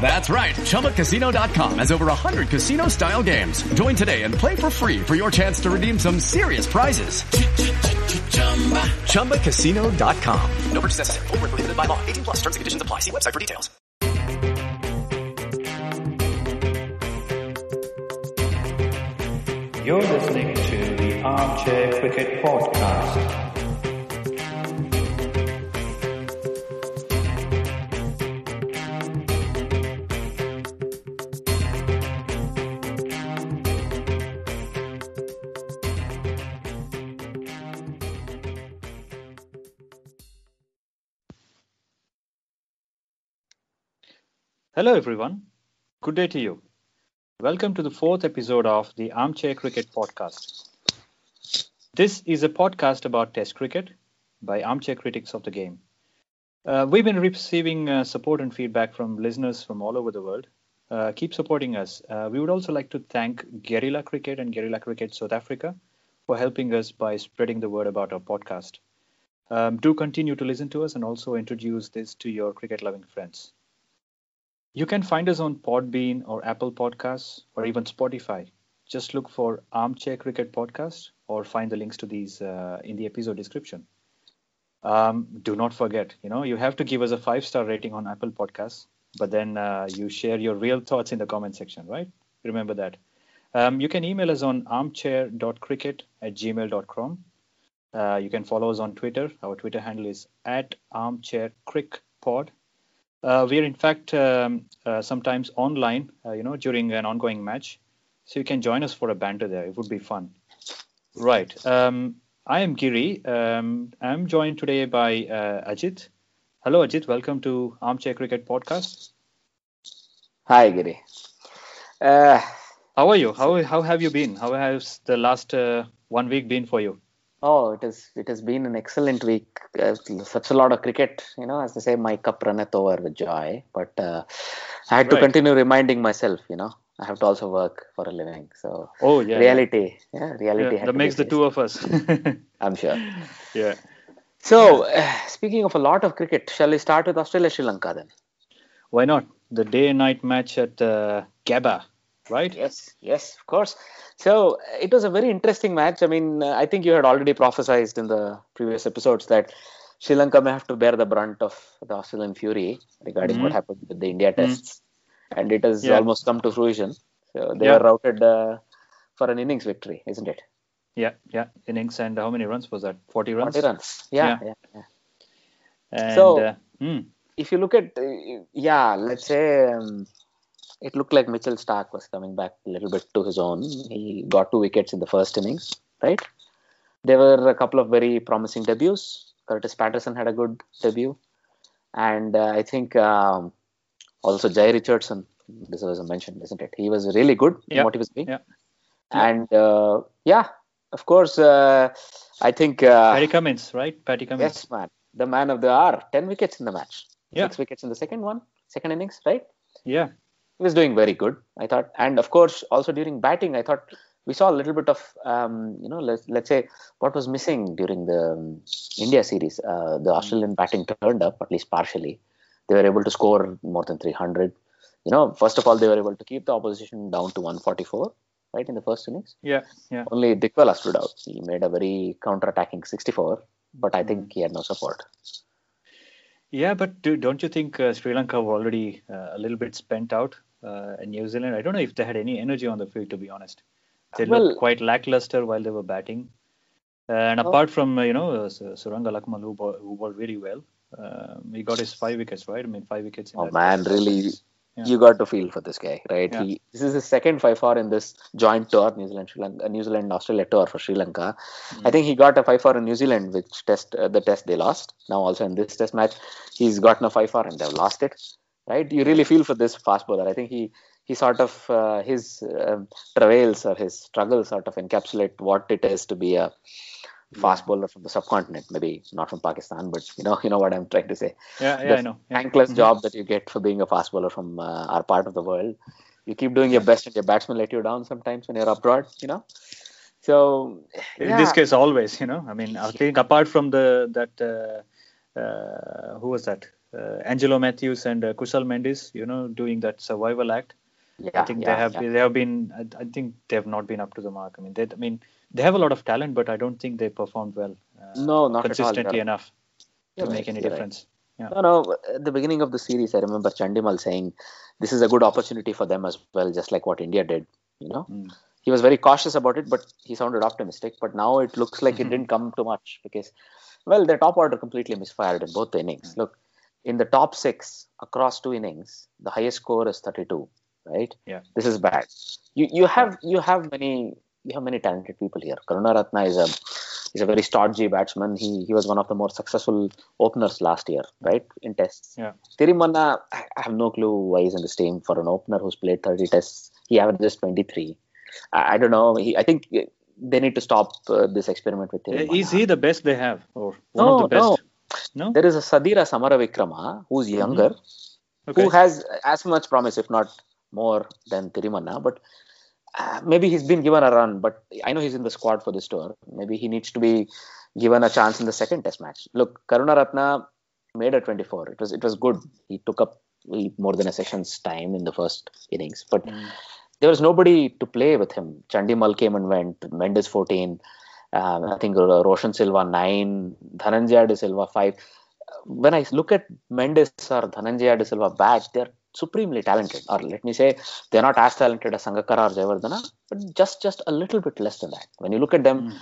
That's right. ChumbaCasino.com has over 100 casino-style games. Join today and play for free for your chance to redeem some serious prizes. ChumbaCasino.com. No purchase necessary. Void where prohibited by law. 18 plus. Terms and conditions apply. See website for details. You're listening to the Armchair Cricket Podcast. Hello everyone, good day to you. Welcome to the fourth episode of the Armchair Cricket Podcast. This is a podcast about Test cricket by armchair critics of the game. We've been receiving support and feedback from listeners from all over the world. Keep supporting us. We would also like to thank Guerrilla Cricket and Guerrilla Cricket South Africa for helping us by spreading the word about our podcast. Do continue to listen to us and also introduce this to your cricket-loving friends. You can find us on Podbean or Apple Podcasts or even Spotify. Just look for Armchair Cricket Podcast or find the links to these in the episode description. Do not forget, you have to give us a 5-star rating on Apple Podcasts, but then you share your real thoughts in the comment section, right? Remember that. You can email us on armchair.cricket@gmail.com. You can follow us on Twitter. Our Twitter handle is @ArmchairCricPod. We are, in fact, sometimes online, during an ongoing match. So you can join us for a banter there. It would be fun. Right. I am Giri. I'm joined today by Ajit. Hello, Ajit. Welcome to Armchair Cricket Podcast. Hi, Giri. How are you? How have you been? How has the last 1 week been for you? Oh, it has been an excellent week. Such a lot of cricket, as they say, my cup runneth over with joy. But I had to continue reminding myself, I have to also work for a living. So reality. Yeah, that makes the two of us. I'm sure. Yeah. So speaking of a lot of cricket, shall we start with Australia-Sri Lanka then? Why not? The day and night match at Gabba. Right? Yes, of course. So it was a very interesting match. I mean, I think you had already prophesied in the previous episodes that Sri Lanka may have to bear the brunt of the Australian fury regarding what happened with the India tests. And it has almost come to fruition. So they were routed for an innings victory, isn't it? Yeah. Innings and how many runs was that? 40 runs? 40 runs. Yeah. And, so if you look at, let's say... it looked like Mitchell Stark was coming back a little bit to his own. He got 2 wickets in the first innings, right? There were a couple of very promising debuts. Curtis Patterson had a good debut. And I think also Jhye Richardson, this was mentioned, isn't it? He was really good in what he was doing. Yeah. And of course, I think... Patty Cummins, right? Patty Cummins. Yes, man. The man of the hour. 10 wickets in the match. Yeah. 6 wickets in the second innings, right? Yeah. He was doing very good, I thought. And, of course, also during batting, I thought we saw a little bit of, let's say, what was missing during the India series. The Australian batting turned up, at least partially. They were able to score more than 300. You know, first of all, they were able to keep the opposition down to 144, right, in the first innings. Yeah. Only Dickwell stood out. He made a very counter-attacking 64, but I think he had no support. Yeah, but don't you think Sri Lanka were already a little bit spent out? And New Zealand, I don't know if they had any energy on the field, to be honest. They looked quite lackluster while they were batting. And apart from, Suranga Lakmal, who bowled really well, he got his 5 wickets, right? I mean, 5 wickets. Really, you got to feel for this guy, right? Yeah. This is his second 5-4 in this joint tour, New Zealand Australia tour for Sri Lanka. Mm. I think he got a 5-4 in New Zealand, which the test they lost. Now also in this test match, he's gotten a 5-4 and they've lost it. Right, you really feel for this fast bowler. I think he sort of his travails or his struggles sort of encapsulate what it is to be a fast bowler from the subcontinent. Maybe not from Pakistan, but you know what I'm trying to say. Yeah, I know. Yeah. Thankless job that you get for being a fast bowler from our part of the world. You keep doing your best, and your batsmen let you down sometimes when you're abroad. So in this case, always. I think apart from who was that? Angelo Matthews and Kusal Mendis, doing that survival act. I think they have not been up to the mark. They have a lot of talent, but I don't think they performed well. Not consistently enough to make any difference. Right. Yeah. No. At the beginning of the series, I remember Chandimal saying, "This is a good opportunity for them as well, just like what India did." He was very cautious about it, but he sounded optimistic. But now it looks like it didn't come too much because, their top order completely misfired in both the innings. Mm. Look. In the top 6 across 2 innings, the highest score is 32, right? Yeah. This is bad. You have many talented people here. Karunaratna is a very stodgy batsman. He was one of the more successful openers last year, right? In tests. Yeah. Thirimanne, I have no clue why he's in this team for an opener who's played 30 tests. He averages 23. I don't know. I think they need to stop this experiment with Thirimanne. Is he the best they have, or one of the best? No? There is a Sadira Samaravikrama who's younger, who has as much promise, if not more, than Thirimanne. But maybe he's been given a run. But I know he's in the squad for this tour. Maybe he needs to be given a chance in the second test match. Look, Karunaratna made a 24. It was good. He took up more than a session's time in the first innings. But there was nobody to play with him. Chandimal came and went. Mendes 14. I think Roshan Silva 9, Dhananjaya de Silva 5. When I look at Mendes or Dhananjaya de Silva back, they're supremely talented. Or let me say, they're not as talented as Sangakkara or Jayawardena, but just a little bit less than that. When you look at them,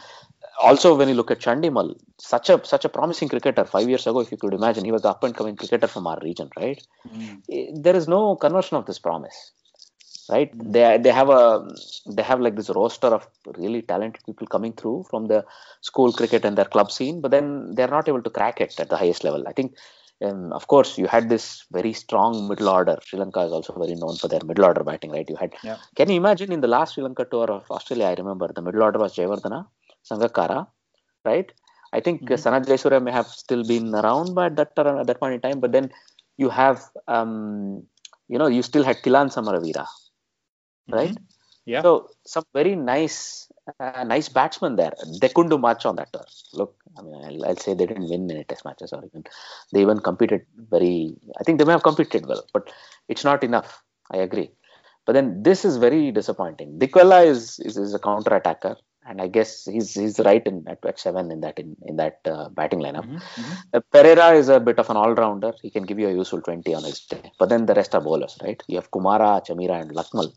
also when you look at Chandimal, such a promising cricketer 5 years ago, if you could imagine, he was the up-and-coming cricketer from our region, right? There is no conversion of this promise. Right, they have like this roster of really talented people coming through from the school cricket and their club scene, but then they're not able to crack it at the highest level. I think, of course, you had this very strong middle order. Sri Lanka is also very known for their middle order batting, right? Can you imagine in the last Sri Lanka tour of Australia? I remember the middle order was Jayawardena, Sangakkara, right? I think Sanat Jayasurya may have still been around by that point in time, but then you have, you still had Tilan Samaravira. Right? Yeah. So some very nice batsmen there. They couldn't do much on that tour. Look, I'll say they didn't win any test matches, or they even competed I think they may have competed well, but it's not enough. I agree. But then this is very disappointing. Dickwella is a counter attacker, and I guess he's right at 7 in that batting lineup. Pereira is a bit of an all rounder. He can give you a useful 20 on his day. But then the rest are bowlers, right? You have Kumara, Chameera, and Lakmal,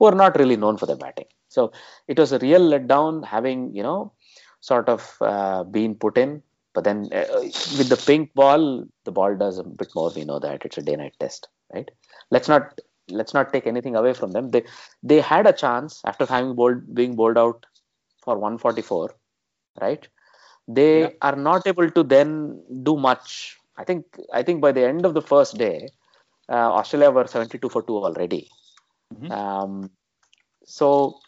who are not really known for their batting. So it was a real letdown having been put in. But then with the pink ball, the ball does a bit more. We know that it's a day-night test, right? Let's not take anything away from them. They had a chance after having bowled out for 144, right? They are not able to then do much. I think by the end of the first day, Australia were 72 for 2 already. So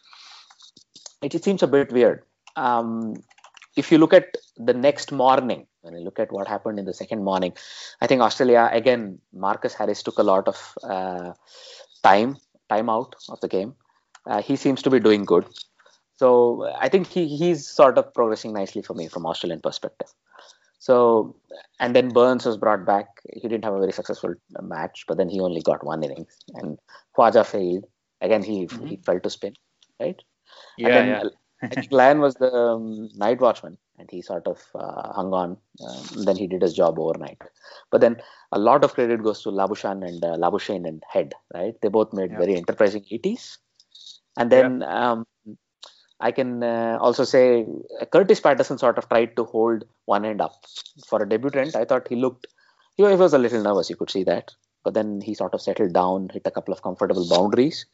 it seems a bit weird. If you look at the next morning, when you look at what happened in the second morning, I think Australia, again, Marcus Harris took a lot of time out of the game. He seems to be doing good. So I think he's sort of progressing nicely for me from Australian perspective. So, and then Burns was brought back. He didn't have a very successful match, but then he only got one innings. And Khwaja failed. Again, he fell to spin, right? Yeah. I think Lyon was the night watchman, and he sort of hung on. Then he did his job overnight. But then a lot of credit goes to Labuschagne and Head, right? They both made very enterprising 80s. And then I can also say Curtis Patterson sort of tried to hold one end up. For a debutant, I thought he was a little nervous, you could see that. But then he sort of settled down, hit a couple of comfortable boundaries.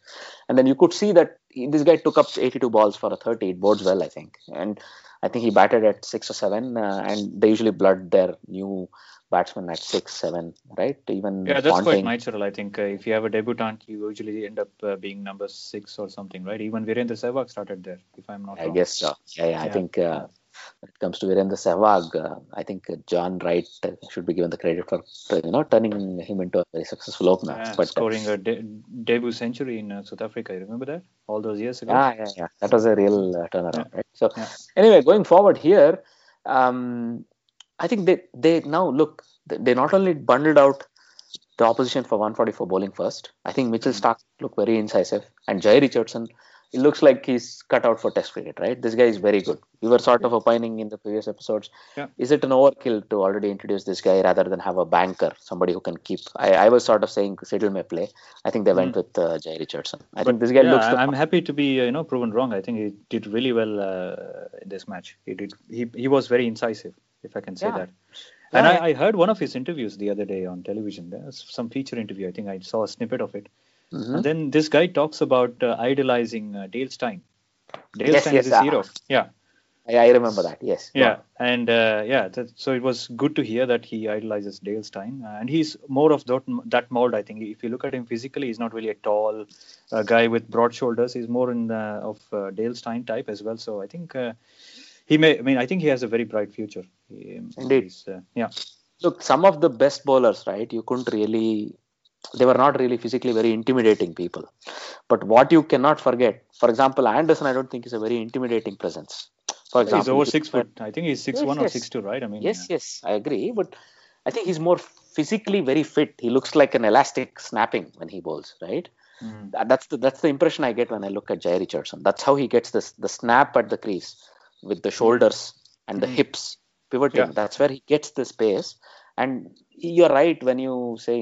And then you could see that this guy took up 82 balls for a 30. It bodes well, I think. And I think he batted at 6 or 7, and they usually blood their new batsmen at 6, 7, right? Even that's quite natural, I think. If you have a debutant, you usually end up being number 6 or something, right? Even Virendra Sehwag started there, if I'm not wrong. I guess so. Yeah. I think when it comes to Virendra Sehwag, I think John Wright should be given the credit for turning him into a very successful opener. Yeah, but scoring a debut century in South Africa, you remember that? All those years ago? Yeah. That was a real turnaround, right? So anyway, going forward here, I think they now, look, they not only bundled out the opposition for 144 bowling first. I think Mitchell Stark looked very incisive, and Jhye Richardson, it looks like he's cut out for test cricket, right? This guy is very good. We were sort of opining in the previous episodes. Yeah. Is it an overkill to already introduce this guy rather than have a banker, somebody who can keep... I was sort of saying Siddle may play. I think they went with Jhye Richardson. I think this guy looks... I'm happy to be proven wrong. I think he did really well in this match. He was very incisive, if I can say that. And I heard one of his interviews the other day on television. There was some feature interview. I think I saw a snippet of it. Mm-hmm. And then this guy talks about idolizing Dale Steyn. Dale Steyn is his hero. Yeah, I remember that. Yes. Yeah. And so it was good to hear that he idolizes Dale Steyn. And he's more of that mold, I think. If you look at him physically, he's not really a tall guy with broad shoulders. He's more in of Dale Steyn type as well. So I think I think he has a very bright future. Indeed. Look, some of the best bowlers, right? You couldn't really... They were not really physically very intimidating people. But what you cannot forget, for example, Anderson, I don't think is a very intimidating presence. For example, he's over 6 foot. I think he's 6'1 or 6'2, right? I mean, I agree. But I think he's more physically very fit. He looks like an elastic snapping when he bowls, right? Mm. That's the impression I get when I look at Jhye Richardson. That's how he gets the snap at the crease with the shoulders and the hips pivoting. Yeah. That's where he gets the space. And you're right when you say,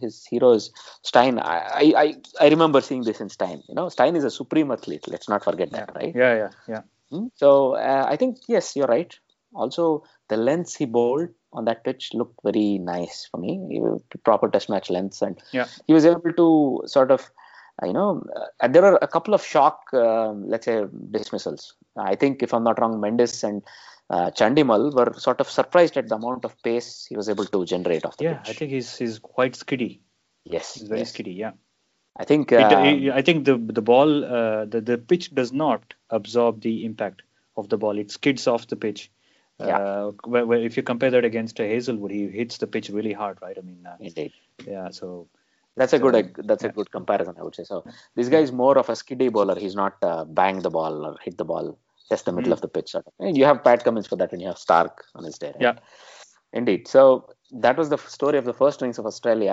his hero is Steyn. I remember seeing this in Steyn. Steyn is a supreme athlete. Let's not forget that, right? Yeah. So I think, yes, you're right. Also, the lengths he bowled on that pitch looked very nice for me. Proper test match lengths. And he was able to sort of, there are a couple of shock, let's say, dismissals. I think, if I'm not wrong, Mendis and Chandimal were sort of surprised at the amount of pace he was able to generate off the pitch. I think he's quite skiddy. Yes, he's very skiddy. Yeah, I think the ball the pitch does not absorb the impact of the ball. It skids off the pitch. Where if you compare that against Hazelwood, he hits the pitch really hard, right? I mean, indeed. Yeah, so. That's a good comparison, I would say. So this guy is more of a skiddy bowler. He's not bang the ball or hit the ball just the middle of the pitch. Sort of. And you have Pat Cummins for that when you have Stark on his day. Right? Yeah, indeed. So that was the story of the first innings of Australia.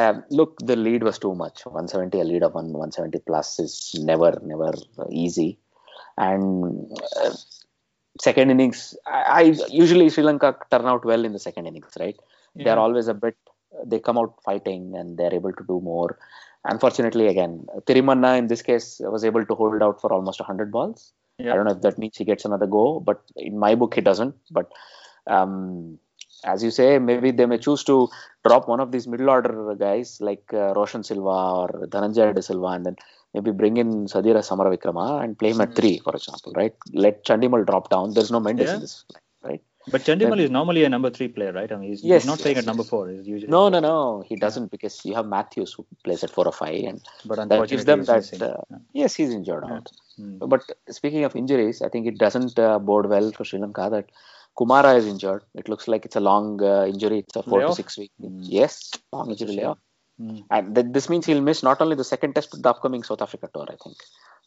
And look, the lead was too much. 170, a lead of 170 plus is never easy. And second innings, usually Sri Lanka turn out well in the second innings, right? Yeah. They're always a bit... They come out fighting and they're able to do more. Unfortunately, again, Thirimanne in this case was able to hold out for almost 100 balls. Yeah. I don't know if that means he gets another go, but in my book, he doesn't. But as you say, maybe they may choose to drop one of these middle order guys like Roshan Silva or Dhananjaya de Silva, and then maybe bring in Sadira Samaravikrama and play him at 3, for example, right? Let Chandimal drop down. There's no Mendes in this, right? But Chandimal is normally a number 3 player, right? I mean, he's not playing at number 4. He's usually no. He doesn't, because you have Matthews who plays at 4 or 5, and that gives them that. Yes, he's injured out. Mm. But speaking of injuries, I think it doesn't bode well for Sri Lanka that Kumara is injured. It looks like it's a long injury. It's a 4 to 6 week. Mm. Yes, long injury layoff. Mm. And this means he'll miss not only the second test but the upcoming South Africa tour, I think.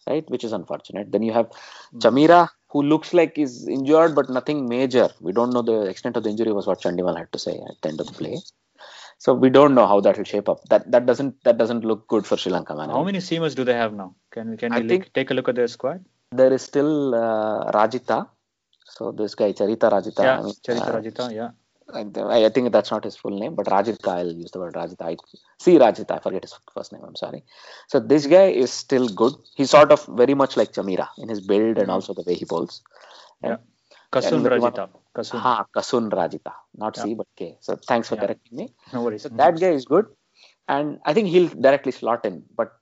right? Which is unfortunate. Then you have Chameera, who looks like is injured, but nothing major. We don't know the extent of the injury was what Chandimal had to say at the end of the play. So we don't know how that will shape up. That doesn't look good for Sri Lanka, man. How many seamers do they have now? Can we take a look at their squad? There is still Rajitha. So this guy, Charita Rajitha. Yeah, Rajitha, yeah. I think that's not his full name, but Rajitha, I'll use the word Rajitha. I forget his first name, I'm sorry. So this guy is still good. He's sort of very much like Chameera in his build and also the way he bowls. Yeah. Kasun Rajitha. Kasun Rajitha. Not C, but K. So thanks for correcting me. No worries. So that guy is good. And I think he'll directly slot in. But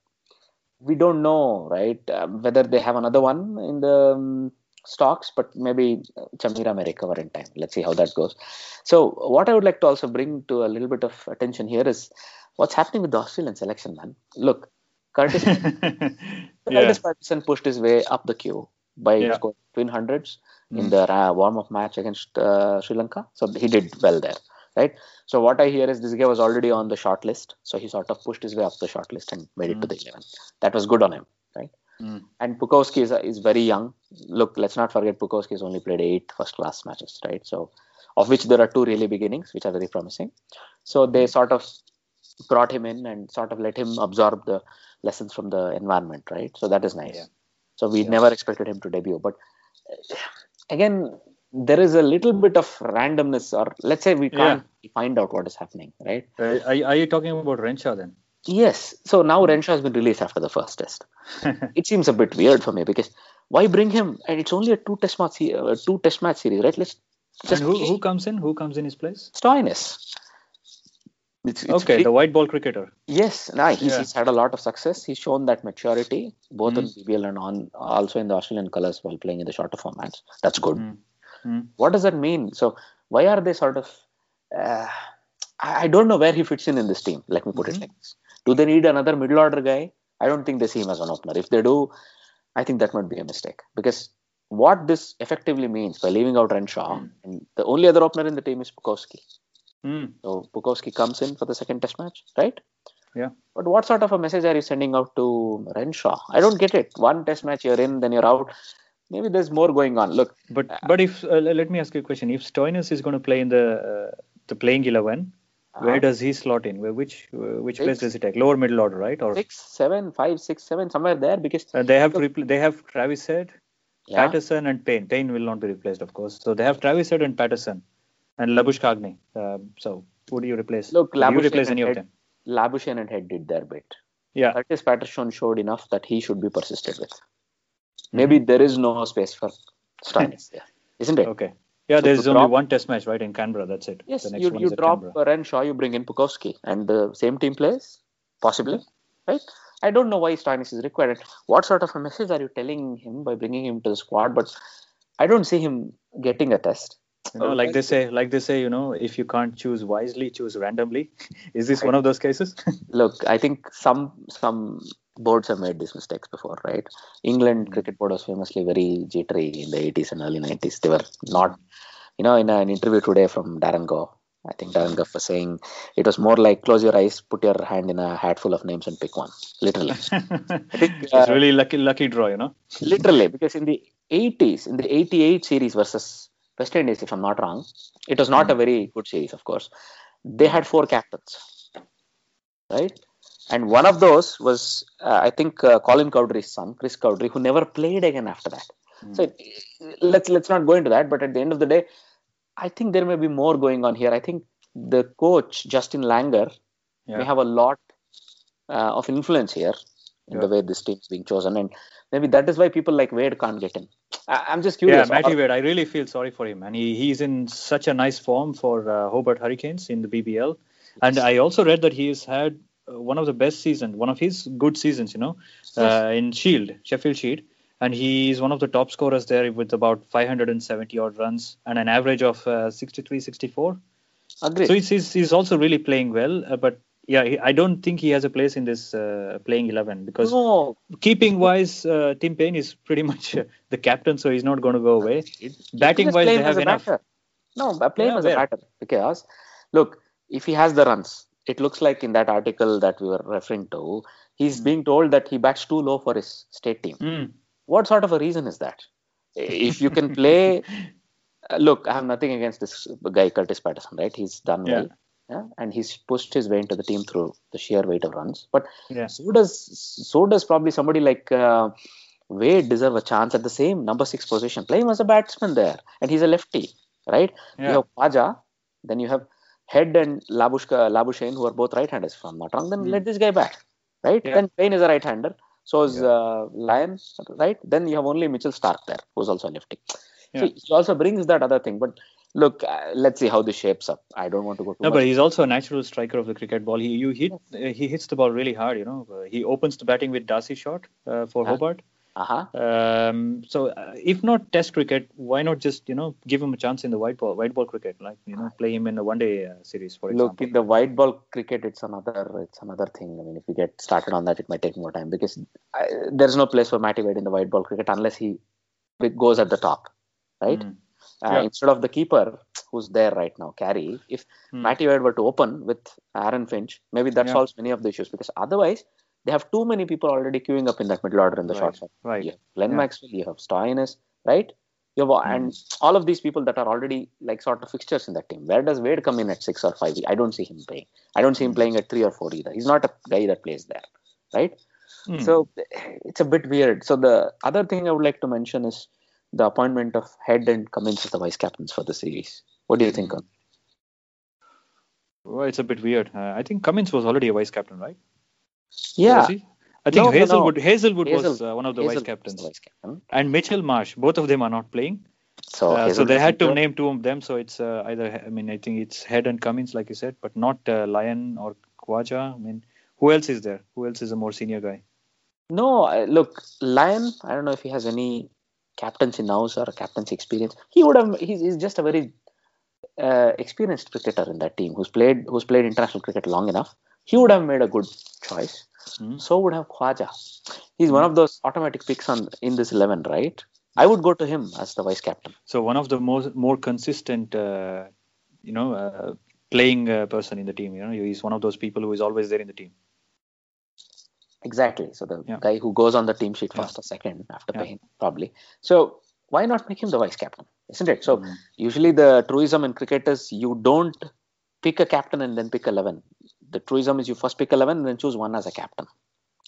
we don't know, right, whether they have another one in the... stocks, but maybe Chameera may recover in time. Let's see how that goes. So what I would like to also bring to a little bit of attention here is what's happening with the Australian selection, man. Look, Curtis Patterson pushed his way up the queue by scoring twin hundreds in the warm-up match against Sri Lanka. So he did well there, right? So what I hear is this guy was already on the short list. So he sort of pushed his way up the short list and made it to the 11. That was good on him, right? Mm. And Pucovski is very young. Look, let's not forget Pucovski has only played 8 first-class matches, right? So, of which there are 2 really big innings, which are very promising. So they sort of brought him in and sort of let him absorb the lessons from the environment, right? So that is nice. Yeah. So we never expected him to debut. But again, there is a little bit of randomness, or let's say we can't find out what is happening, right? Are you talking about Renshaw then? Yes. So now Renshaw has been released after the first test. It seems a bit weird for me because why bring him? And it's only a 2 test match series, right? Let's just who comes in? Who comes in his place? Stoinis. It's the white ball cricketer. Yes. Nah, he's had a lot of success. He's shown that maturity both on BBL and also in the Australian colours while playing in the shorter formats. That's good. What does that mean? So why are they sort of... I don't know where he fits in this team. Let me put it like this. Do they need another middle order guy? I don't think they see him as an opener. If they do, I think that might be a mistake. Because what this effectively means by leaving out Renshaw, and the only other opener in the team is Pucovski. So Pucovski comes in for the second test match, right? Yeah. But what sort of a message are you sending out to Renshaw? I don't get it. One test match you're in, then you're out. Maybe there's more going on. Look, but if let me ask you a question. If Stoinis is going to play in the playing 11, where does he slot in? Which place does he take? Lower middle order, right? Or 6, 7, 5, 6, 7, somewhere there, because they have they have Travis Head, Patterson and Paine. Paine will not be replaced, of course. So they have Travis Head and Patterson and Labuschagne. So who do you replace? Look, Labuschagne and Head did their bit. Yeah, Curtis Patterson showed enough that he should be persisted with. Maybe there is no space for Stoinis there, isn't it? Okay. Yeah, so there's only one test match, right, in Canberra. That's it. Yes, the next you drop Renshaw, you bring in Pucovski, and the same team plays, possibly, right? I don't know why Stoinis is required. What sort of a message are you telling him by bringing him to the squad? But I don't see him getting a test. You know, like they say, you know, if you can't choose wisely, choose randomly. Is this one of those cases? Look, I think some boards have made these mistakes before, right? England Cricket Board was famously very jittery in the 80s and early 90s. They were not, you know, in an interview today from Darren Goff, I think Darren Goff was saying it was more like close your eyes, put your hand in a hat full of names and pick one, literally. I think, it's really lucky draw, you know? Literally, because in the 80s, in the 88 series versus West Indies, if I'm not wrong, it was not a very good series, of course. They had 4 captains, right? And one of those was, I think, Colin Cowdrey's son, Chris Cowdrey, who never played again after that. So let's not go into that. But at the end of the day, I think there may be more going on here. I think the coach, Justin Langer, may have a lot of influence here in the way this team is being chosen. And maybe that is why people like Wade can't get in. I'm just curious. Yeah, Matthew Wade, I really feel sorry for him. And he's in such a nice form for Hobart Hurricanes in the BBL. Yes. And I also read that he's had one of the best seasons, one of his good seasons, you know, in Sheffield Shield. And he is one of the top scorers there with about 570 odd runs and an average of 63-64. Agreed. So he's also really playing well. But yeah, I don't think he has a place in this playing 11 because keeping wise, Tim Paine is pretty much the captain, so he's not going to go away. Batting wise, they have enough. No, playing as a batter because, look, if he has the runs, it looks like in that article that we were referring to, he's being told that he bats too low for his state team. Mm. What sort of a reason is that? If you can play... Look, I have nothing against this guy, Curtis Patterson, right? He's done well. Yeah? And he's pushed his way into the team through the sheer weight of runs. But so does probably somebody like Wade deserve a chance at the same number 6 position. Play him as a batsman there. And he's a lefty, right? Yeah. You have Paja. Then you have Head and Labuschagne, who are both right-handers, if I'm not wrong. Then let this guy bat, right? Yeah. Then Paine is a right-hander. So is Lyon, right? Then you have only Mitchell Stark there, who's also a lefty. Yeah. So he also brings that other thing. But look, let's see how this shapes up. I don't want to go too much. But he's also a natural striker of the cricket ball. He hits the ball really hard, you know. He opens the batting with Darcy shot for Hobart. So if not test cricket, why not just, you know, give him a chance in the white ball cricket, like, you know, play him in a one-day series, for example. Look, in the white ball cricket, it's another thing. I mean, if we get started on that, it might take more time, because there's no place for Matty Wade in the white ball cricket unless he goes at the top, right? Mm. Instead of the keeper who's there right now, Carey, if Matty Wade were to open with Aaron Finch, maybe that solves many of the issues, because otherwise they have too many people already queuing up in that middle order in the short side. Right. You have Glenn Maxwell, you have Stoinis, right? You have, and all of these people that are already like sort of fixtures in that team. Where does Wade come in at 6 or 5? I don't see him playing. I don't see him playing at 3 or 4 either. He's not a guy that plays there, right? Mm. So it's a bit weird. So the other thing I would like to mention is the appointment of Head and Cummins as the vice captains for the series. What do you think on? Well, it's a bit weird. I think Cummins was already a vice captain, right? Yeah, I think Hazelwood was one of the vice captains, and Mitchell Marsh. Both of them are not playing, so they had to name two of them. So it's either, I mean, I think it's Head and Cummins, like you said, but not Lyon or Khwaja. I mean, who else is there? Who else is a more senior guy? No, look, Lyon. I don't know if he has any captaincy now's or captaincy experience. He would have. He's just a very experienced cricketer in that team who's played international cricket long enough. He would have made a good choice. So would have Khwaja. He's one of those automatic picks in this 11, right? I would go to him as the vice captain. So one of the more consistent, playing person in the team. You know, he's one of those people who is always there in the team. Exactly. So the guy who goes on the team sheet first or second after Paine, probably. So why not make him the vice captain, isn't it? So usually the truism in cricket is you don't pick a captain and then pick 11. The truism is you first pick 11 and then choose one as a captain,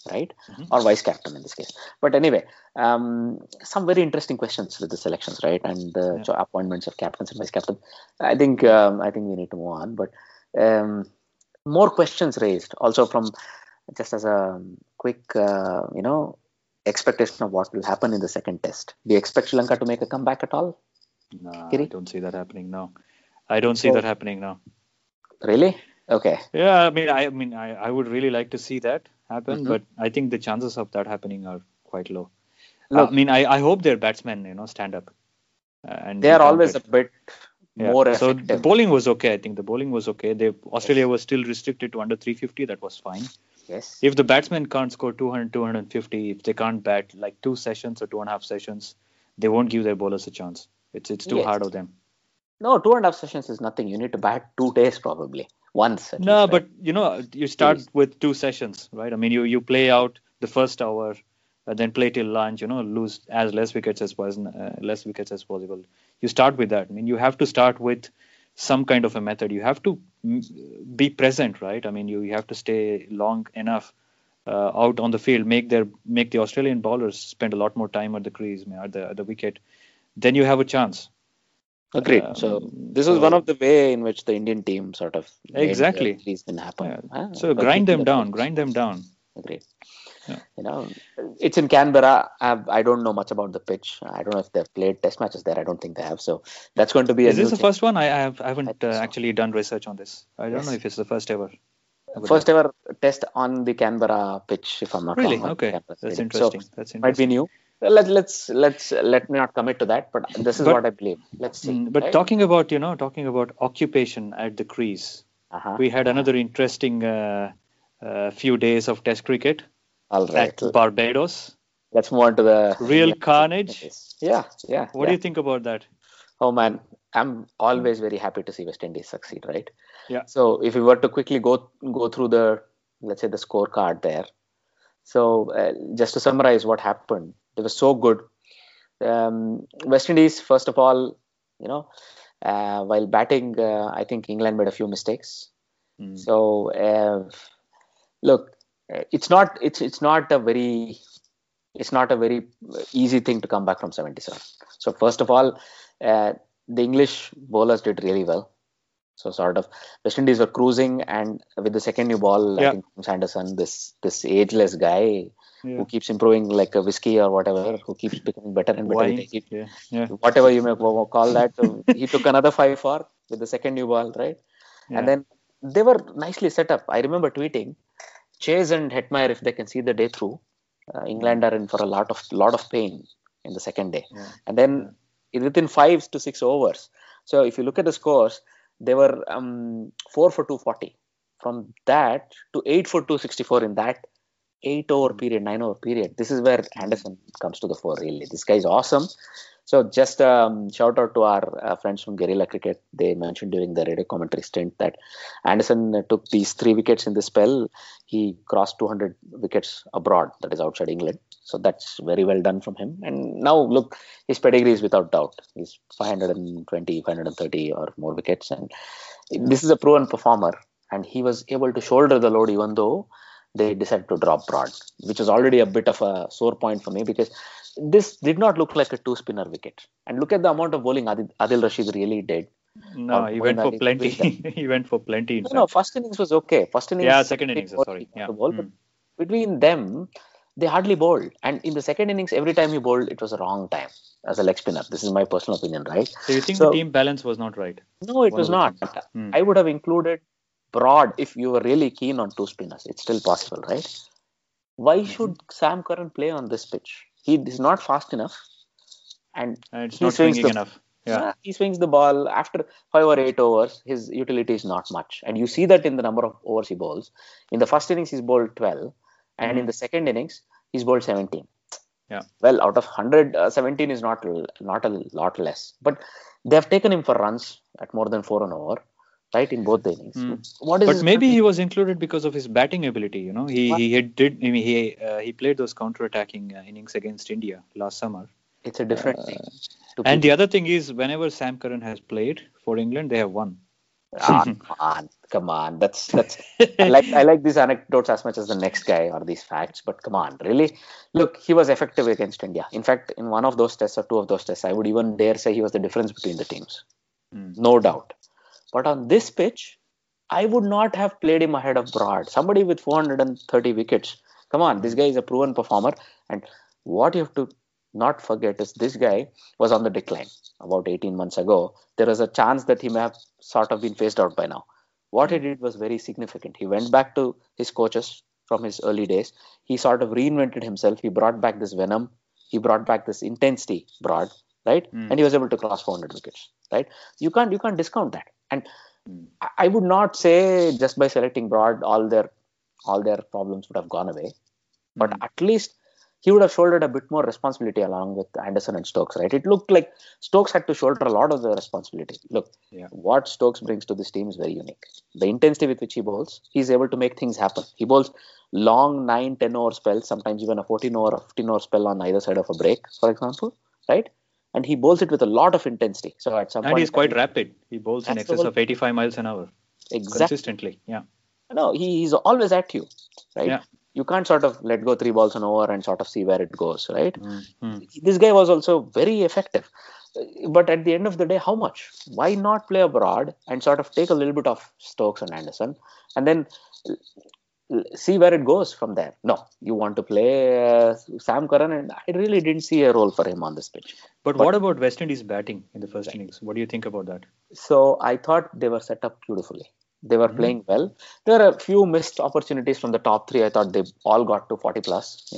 right? Or vice captain in this case. But anyway, some very interesting questions with the selections, right? And the appointments of captains and vice captains. I think we need to move on. But more questions raised also from, just as a quick, expectation of what will happen in the second test. Do you expect Sri Lanka to make a comeback at all? No, Kiri? I don't see that happening now. Really? Okay. Yeah, I would really like to see that happen, but I think the chances of that happening are quite low. Look, I hope their batsmen, stand up. And they are always a bit more effective. So the bowling was okay. I think the bowling was okay. Australia was still restricted to under 350. That was fine. Yes. If the batsmen can't score 200, 250, if they can't bat like 2 sessions or 2.5 sessions, they won't give their bowlers a chance. It's too hard of them. No, 2.5 sessions is nothing. You need to bat 2 days probably. Once. No, but you start with 2 sessions, right? I mean, you play out the first hour, then play till lunch. Lose as less wickets as possible. You start with that. I mean, you have to start with some kind of a method. You have to be present, right? I mean, you have to stay long enough out on the field. Make the Australian bowlers spend a lot more time at the crease, at the wicket. Then you have a chance. Agreed. So this is one of the way in which the Indian team sort of made happen. Yeah. So grind them down. Agreed. Yeah. It's in Canberra. I don't know much about the pitch. I don't know if they've played test matches there. I don't think they have. So that's going to be. Is this the first one? I haven't actually done research on this. I don't know if it's the first ever. First ever test on the Canberra pitch, if I'm not wrong. Really? Okay. That's interesting. So that's interesting. Might be new. Let me not commit to that, but this is what I believe. Let's see. But right? talking about occupation at the crease, we had another interesting few days of Test cricket. All right. At Barbados. Let's move on to the real carnage. What do you think about that? Oh man, I'm always very happy to see West Indies succeed, right? Yeah. So if we were to quickly go through the, let's say, the scorecard there. So just to summarize what happened, they were so good. West Indies, first of all, while batting, I think England made a few mistakes. Mm. So look, it's not a very easy thing to come back from 77. So first of all, the English bowlers did really well. So sort of West Indies were cruising, and with the second new ball, yeah. I think James Anderson, this ageless guy who keeps improving like a whiskey or whatever, who keeps becoming better and better. Whatever you may call that, so he took another 5 for with the second new ball, right? Yeah. And then they were nicely set up. I remember tweeting, Chase and Hetmyer, if they can see the day through, England are in for a lot of pain in the second day. Yeah. And then within 5 to 6 overs. So if you look at the scores, they were 4 for 240. From that to 8 for 264 in that 9 over period. This is where Anderson comes to the fore, really. This guy is awesome. So just shout out to our friends from Guerrilla Cricket. They mentioned during the radio commentary stint that Anderson took these 3 wickets in the spell. He crossed 200 wickets abroad, that is outside England. So that's very well done from him. And now, look, his pedigree is without doubt. He's 520, 530 or more wickets. And this is a proven performer. And he was able to shoulder the load even though they decided to drop Broad, which was already a bit of a sore point for me because this did not look like a two-spinner wicket. And look at the amount of bowling Adil Rashid really did. No, he went for plenty. No, first innings was okay. Second innings, sorry. Yeah. Between them, they hardly bowled. And in the second innings, every time he bowled, it was a wrong time as a leg spinner. This is my personal opinion, right? So you think the team balance was not right? No, it was not. I would have included Broad, if you were really keen on two spinners. It's still possible, right? Why should Sam Curran play on this pitch? He is not fast enough, and he swings enough. Yeah, he swings the ball after 5 or 8 overs. His utility is not much, and you see that in the number of overs he bowls. In the first innings, he's bowled 12, and in the second innings, he's bowled 17. Yeah. Well, out of 100, 17 is not a lot less, but they have taken him for runs at more than 4 an hour. Right, in both the innings. But maybe he was included because of his batting ability. You know, he played those counter-attacking innings against India last summer. It's a different thing. And the other thing is, whenever Sam Curran has played for England, they have won. Come on. That's. I like these anecdotes as much as the next guy or these facts. But come on, really? Look, he was effective against India. In fact, in one of those tests or two of those tests, I would even dare say he was the difference between the teams. No doubt. But on this pitch, I would not have played him ahead of Broad. Somebody with 430 wickets. Come on, this guy is a proven performer. And what you have to not forget is this guy was on the decline about 18 months ago. There was a chance that he may have sort of been phased out by now. What he did was very significant. He went back to his coaches from his early days. He sort of reinvented himself. He brought back this venom. He brought back this intensity, Broad, right? And he was able to cross 400 wickets, right? You can't discount that. And I would not say just by selecting Broad, all their problems would have gone away. But at least he would have shouldered a bit more responsibility along with Anderson and Stokes, right? It looked like Stokes had to shoulder a lot of the responsibility. Look, what Stokes brings to this team is very unique. The intensity with which he bowls, he's able to make things happen. He bowls long 9, 10-hour spells, sometimes even a 14-hour or 15-hour spell on either side of a break, for example, right? And he bowls it with a lot of intensity. So at some point, he's quite rapid. He bowls in excess of 85 miles an hour. Exactly. Consistently. Yeah. No, he's always at you, right? Yeah. You can't sort of let go 3 balls an over and sort of see where it goes, right? This guy was also very effective. But at the end of the day, how much? Why not play abroad and sort of take a little bit of Stokes and Anderson and then see where it goes from there? No, you want to play Sam Curran, and I really didn't see a role for him on this pitch. But what about West Indies batting in the first innings? What do you think about that? So I thought they were set up beautifully. They were playing well. There are a few missed opportunities from the top 3. I thought they all got to 40 plus.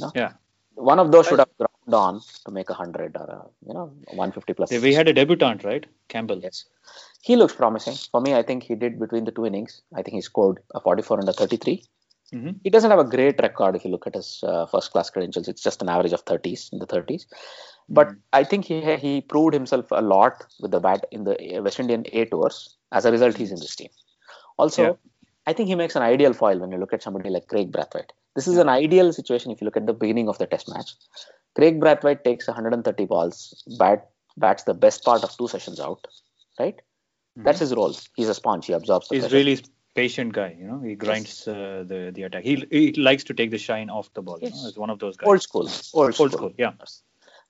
One of those should have ground on to make 100 or 150 plus. We had a debutant, right? Campbell. Yes. He looks promising. For me, I think he did between the 2 innings. I think he scored a 44 and a 33. He doesn't have a great record if you look at his first-class credentials. It's just an average of 30s, in the 30s. But I think he proved himself a lot with the bat in the West Indian A tours. As a result, he's in this team. Also, I think he makes an ideal foil when you look at somebody like Craig Brathwaite. This is an ideal situation if you look at the beginning of the Test match. Craig Brathwaite takes 130 balls, bats the best part of 2 sessions out, right? That's his role. He's a sponge. He absorbs the pressure. Really patient guy, you know. He grinds the attack. He likes to take the shine off the ball. Yes. You know? He's one of those guys. Old school. Yeah.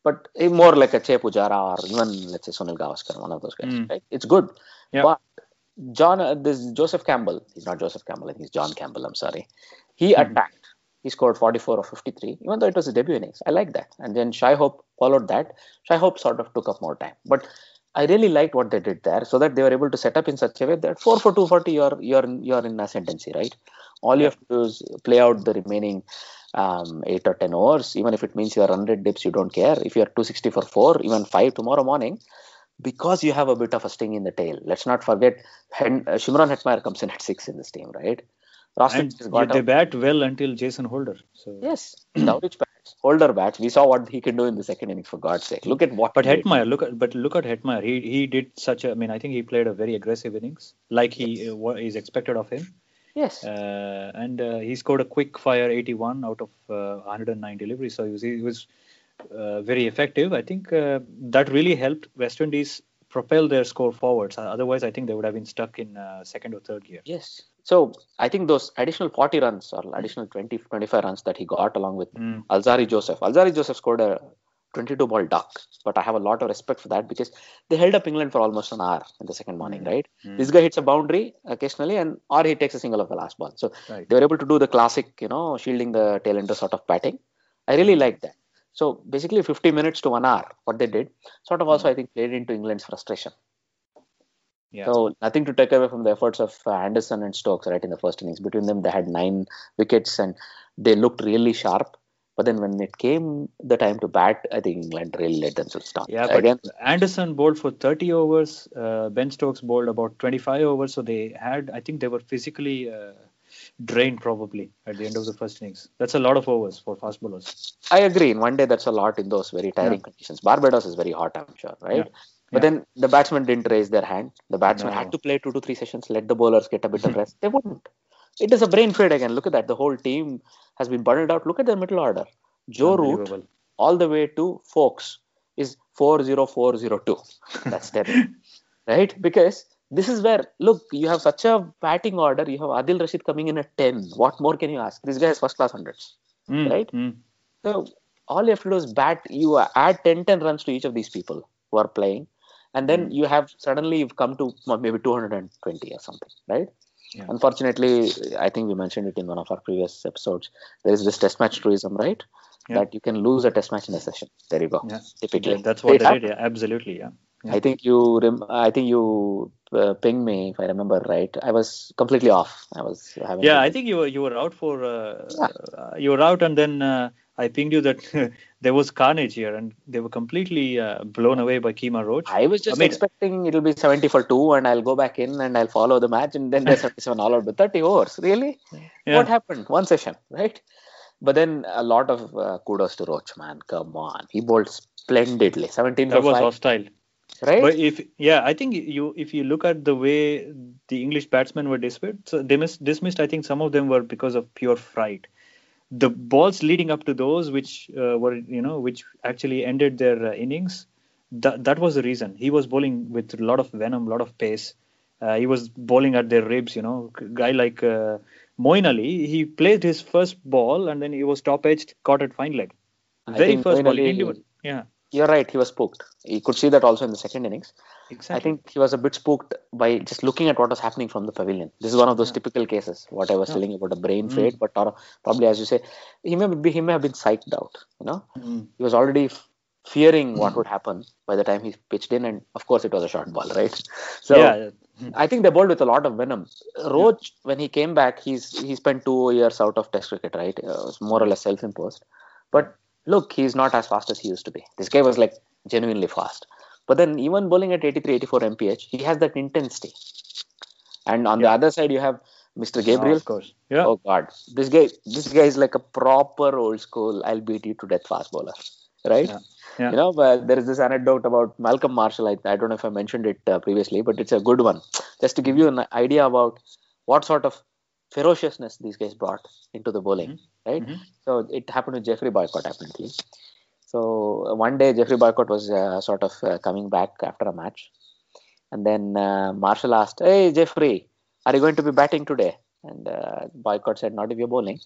But more like a Che Pujara or even, let's say, Sunil Gavaskar, one of those guys. Right? It's good. Yeah. But he's John Campbell, I'm sorry. He attacked. He scored 44 of 53, even though it was his debut innings. I like that. And then Shai Hope followed that. Shai Hope sort of took up more time. But I really liked what they did there, so that they were able to set up in such a way that 4 for 240, you're in ascendancy, right? All you have to do is play out the remaining 8 or 10 overs, even if it means your run rate dips, you don't care. If you're 260 for 4, even 5 tomorrow morning, because you have a bit of a sting in the tail. Let's not forget, Shimran Hetmyer comes in at 6 in this team, right? They bat well until Jason Holder. So. Yes, Dowdich bats, Holder bats. We saw what he can do in the second innings. For God's sake, look at what. But look at Hetmyer. He did such a. I mean, I think he played a very aggressive innings, like he is expected of him. Yes. And he scored a quick fire 81 out of 109 deliveries. So he was very effective. I think that really helped West Indies propel their score forwards. Otherwise, I think they would have been stuck in second or third gear. Yes. So I think those additional 40 runs or additional 20, 25 runs that he got along with Alzari Joseph. Alzari Joseph scored a 22-ball duck, but I have a lot of respect for that because they held up England for almost an hour in the second morning, right? This guy hits a boundary occasionally or he takes a single of the last ball. So they were able to do the classic, shielding the tail-ender sort of batting. I really like that. So basically 50 minutes to 1 hour, what they did, sort of also I think played into England's frustration. Yeah. So nothing to take away from the efforts of Anderson and Stokes right in the first innings. Between them, they had 9 wickets and they looked really sharp. But then when it came the time to bat, I think England really let themselves down. Yeah, but again, Anderson bowled for 30 overs. Ben Stokes bowled about 25 overs. So they were physically drained probably at the end of the first innings. That's a lot of overs for fast bowlers. I agree. In one day, that's a lot in those very tiring conditions. Barbados is very hot, I'm sure, right? Yeah. But then the batsmen didn't raise their hand. The batsmen had to play 2 to 3 sessions, let the bowlers get a bit of rest. They wouldn't. It is a brain fade again. Look at that. The whole team has been bundled out. Look at their middle order. Joe Root, all the way to Fokes, is 40402. That's terrible. Right? Because this is where, look, you have such a batting order. You have Adil Rashid coming in at 10. What more can you ask? This guy has first-class hundreds. Right? So all you have to do is bat. You add 10 runs to each of these people who are playing. And then you have suddenly you've come to maybe 220 or something, right? Yeah. Unfortunately, I think we mentioned it in one of our previous episodes. There is this test match tourism, right? Yeah. That you can lose a test match in a session. There you go. Yeah. Typically, that's what they did. Yeah, absolutely. Yeah. Yeah. I think you pinged me if I remember right. I was completely off. I think you were out for you were out, and then I pinged you that there was carnage here, and they were completely blown away by Kemar Roach. I was just expecting it'll be 70 for 2, and I'll go back in and I'll follow the match, and then there's 77 all out with 30 overs. Really? Yeah. What happened? One session, right? But then a lot of kudos to Roach, man. Come on, he bowled splendidly. 17 for 5. That was hostile. Right? But I think if you look at the way the English batsmen were dismissed, I think some of them were because of pure fright. The balls leading up to those, which which actually ended their innings, that was the reason. He was bowling with a lot of venom, a lot of pace. He was bowling at their ribs, Guy like Moeen Ali, he played his first ball and then he was top-edged, caught at fine leg. Very first ball. Yeah. You're right, he was spooked. You could see that also in the second innings. Exactly. I think he was a bit spooked by just looking at what was happening from the pavilion. This is one of those typical cases, what I was telling you about a brain fade, but probably, as you say, he may have been psyched out, He was already fearing what would happen by the time he pitched in, and of course it was a short ball, right? So I think they bowled with a lot of venom. Roach, when he came back, he spent 2 years out of Test cricket, right? It was more or less self-imposed. But look, he's not as fast as he used to be. This guy was like genuinely fast. But then even bowling at 83, 84 MPH, he has that intensity. And on the other side, you have Mr. Gabriel. Oh, of course. Yeah. Oh, God. This guy is like a proper old school, I'll beat you to death fast bowler. right? Yeah. Yeah. You know, there is this anecdote about Malcolm Marshall. I don't know if I mentioned it previously, but it's a good one. Just to give you an idea about what sort of ferociousness these guys brought into the bowling, mm-hmm. right? Mm-hmm. So it happened with Jeffrey Boycott, apparently. So one day, Jeffrey Boycott was coming back after a match. And then Marshall asked, "Hey, Jeffrey, are you going to be batting today?" And Boycott said, "Not if you're bowling."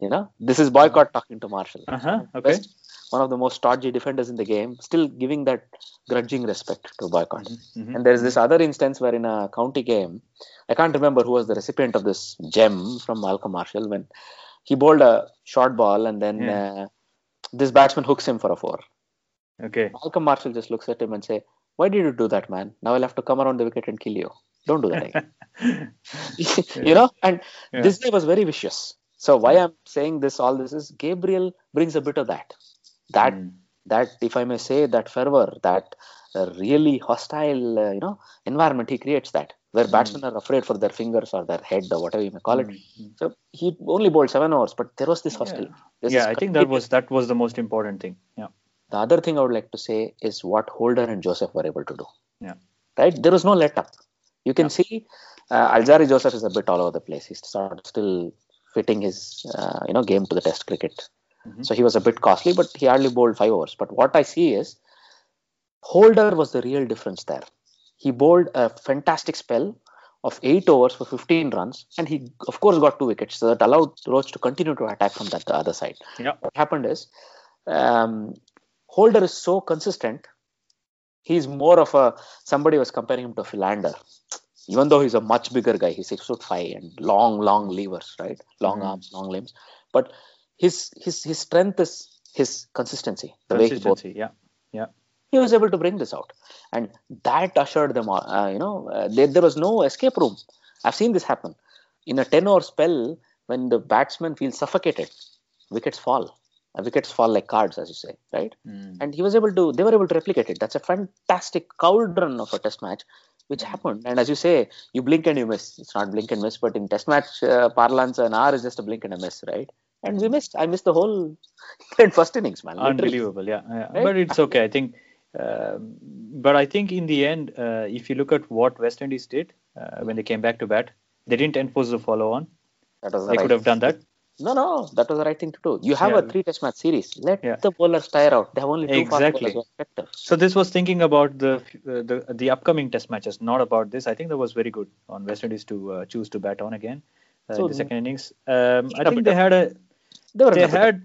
You know, this is Boycott talking to Marshall. Uh-huh. Okay. Best, one of the most stodgy defenders in the game, still giving that grudging respect to Boycott. Mm-hmm. And there's this other instance where in a county game, I can't remember who was the recipient of this gem from Malcolm Marshall, when he bowled a short ball and then this batsman hooks him for a 4. Okay. Malcolm Marshall just looks at him and say, "Why did you do that, man? Now I'll have to come around the wicket and kill you. Don't do that again." You know, and this guy was very vicious. So why I'm saying this, all this is Gabriel brings a bit of that. That if I may say, that fervor, that really hostile, environment, he creates that, where batsmen are afraid for their fingers or their head or whatever you may call it. So he only bowled 7 overs, but there was this hostility. I think that was the most important thing. Yeah. The other thing I would like to say is what Holder and Joseph were able to do. Yeah. Right? There was no let up. You can see Alzarri Joseph is a bit all over the place. He's sort of still fitting his game to the test cricket. Mm-hmm. So he was a bit costly, but he hardly bowled 5 overs. But what I see is Holder was the real difference there. He bowled a fantastic spell of 8 overs for 15 runs. And he, of course, got 2 wickets. So that allowed Roach to continue to attack from the other side. Yeah. What happened is Holder is so consistent. He's more of a, somebody was comparing him to Philander. Even though he's a much bigger guy, he's 6'5" and long levers, right? Long arms, long limbs. But his strength is his consistency. The way he bowled. Yeah. He was able to bring this out. And that assured them, there was no escape room. I've seen this happen. In a 10-hour spell, when the batsman feels suffocated, wickets fall. Wickets fall like cards, as you say, right? And they were able to replicate it. That's a fantastic cauldron of a test match, which happened. And as you say, you blink and you miss. It's not blink and miss, but in test match parlance, an hour is just a blink and a miss, right? And we missed. I missed the whole first innings, man. Unbelievable, yeah. Right? But it's okay. I think, in the end, if you look at what West Indies did when they came back to bat, they didn't enforce the follow-on. They could have done that. No, that was the right thing to do. You have a 3-test match series. Let the bowlers tire out. They have only 2 fast bowlers. So this was thinking about the upcoming test matches, not about this. I think that was very good on West Indies to choose to bat on again in the second innings. I think they had a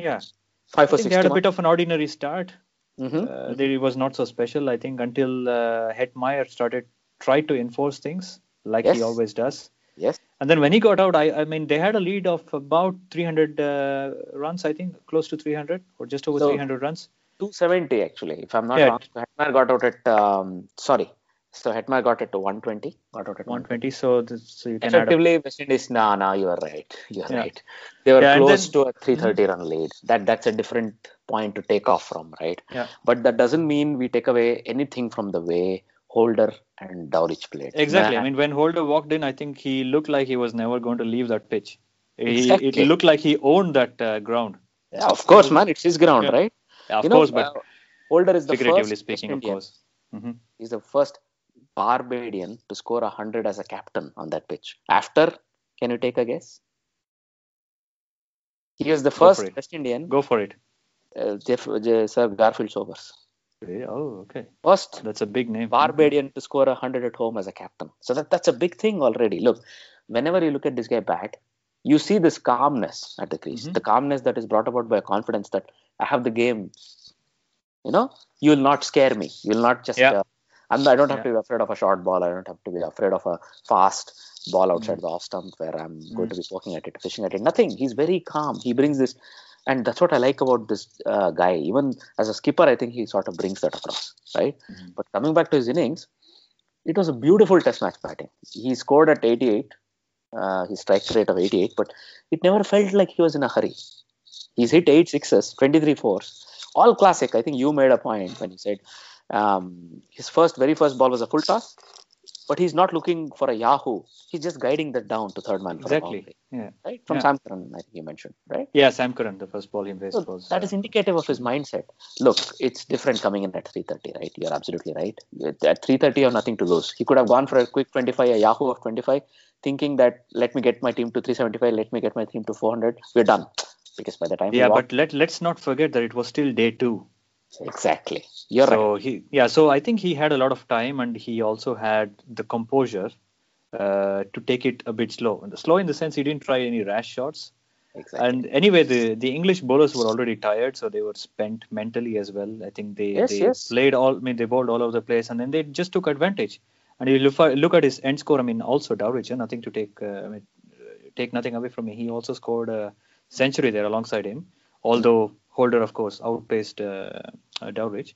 bit of an ordinary start. Mm-hmm. It was not so special, I think, until Hetmyer tried to enforce things like he always does. Yes. And then when he got out, they had a lead of about 300 runs, I think, close to 300 or just over 300 runs. 270, actually, if I'm not wrong. Hetmyer got out at, Hetmyer got it to 120. So, you can effectively, West Indies, you are right. They were close to a 330 run lead. That's a different point to take off from, right? Yeah. But that doesn't mean we take away anything from the way Holder and Dowrich played. Exactly. I mean, when Holder walked in, I think he looked like he was never going to leave that pitch. Exactly. It looked like he owned that ground. Yeah, of course, man. It's his ground, right? Yeah, of course, but Holder is the figuratively speaking, of course. Mm-hmm. He's the first Barbadian to score 100 as a captain on that pitch. After, can you take a guess? He was the first West Indian. Go for it. Sir Garfield Sobers. Oh, okay. First, that's a big name. Barbadian to score 100 at home as a captain. So that's a big thing already. Look, whenever you look at this guy bat, you see this calmness at the crease. Mm-hmm. The calmness that is brought about by a confidence that I have the game. You know, you will not scare me. You will not just... I don't have to be afraid of a short ball. I don't have to be afraid of a fast ball outside the off stump where I'm going to be poking at it, fishing at it. Nothing. He's very calm. He brings this... And that's what I like about this guy. Even as a skipper, I think he sort of brings that across, right? Mm-hmm. But coming back to his innings, it was a beautiful test match batting. He scored at 88, his strike rate of 88, but it never felt like he was in a hurry. He's hit 8 sixes, 23 fours, all classic. I think you made a point when you said his very first ball was a full toss. But he's not looking for a Yahoo. He's just guiding that down to third man. Exactly. Yeah. Right? From Sam Curran, I think you mentioned, right? Yeah, Sam Curran, the first ball he missed was... That is indicative of his mindset. Look, it's different coming in at 3.30, right? You're absolutely right. At 3.30, you have nothing to lose. He could have gone for a quick 25, a Yahoo of 25, thinking that, let me get my team to 375, let me get my team to 400. We're done. Because by the time... Yeah, but let's not forget that it was still day two. Exactly. You're right. So I think he had a lot of time, and he also had the composure to take it a bit slow. Slow in the sense he didn't try any rash shots. Exactly. And anyway, the English bowlers were already tired, so they were spent mentally as well. I think they played all. I mean, they bowled all over the place, and then they just took advantage. And you look at his end score. I mean, also Dowdridge, nothing to take. Take nothing away from him. He also scored a century there alongside him, although Holder, of course, outpaced Dowdridge.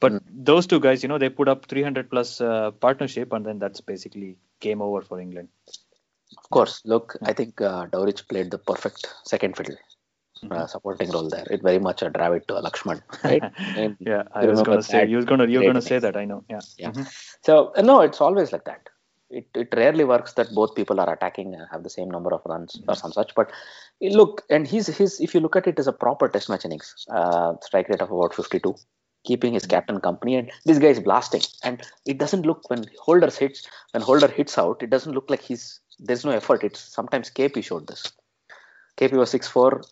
But those two guys, they put up 300-plus partnership, and then that's basically game over for England. Of course. Look, I think Dowdridge played the perfect second fiddle supporting role there. It very much a Dravid to a Lakshman, right? I was going to say, you were going to say that, I know. Yeah. Mm-hmm. So, no, it's always like that. It rarely works that both people are attacking and have the same number of runs or some such. But look, and his if you look at it as a proper test match innings, strike rate of about 52, keeping his captain company, and this guy is blasting. And it doesn't look when Holder hits out, it doesn't look like there's no effort. It's sometimes KP showed this. KP was 6'4",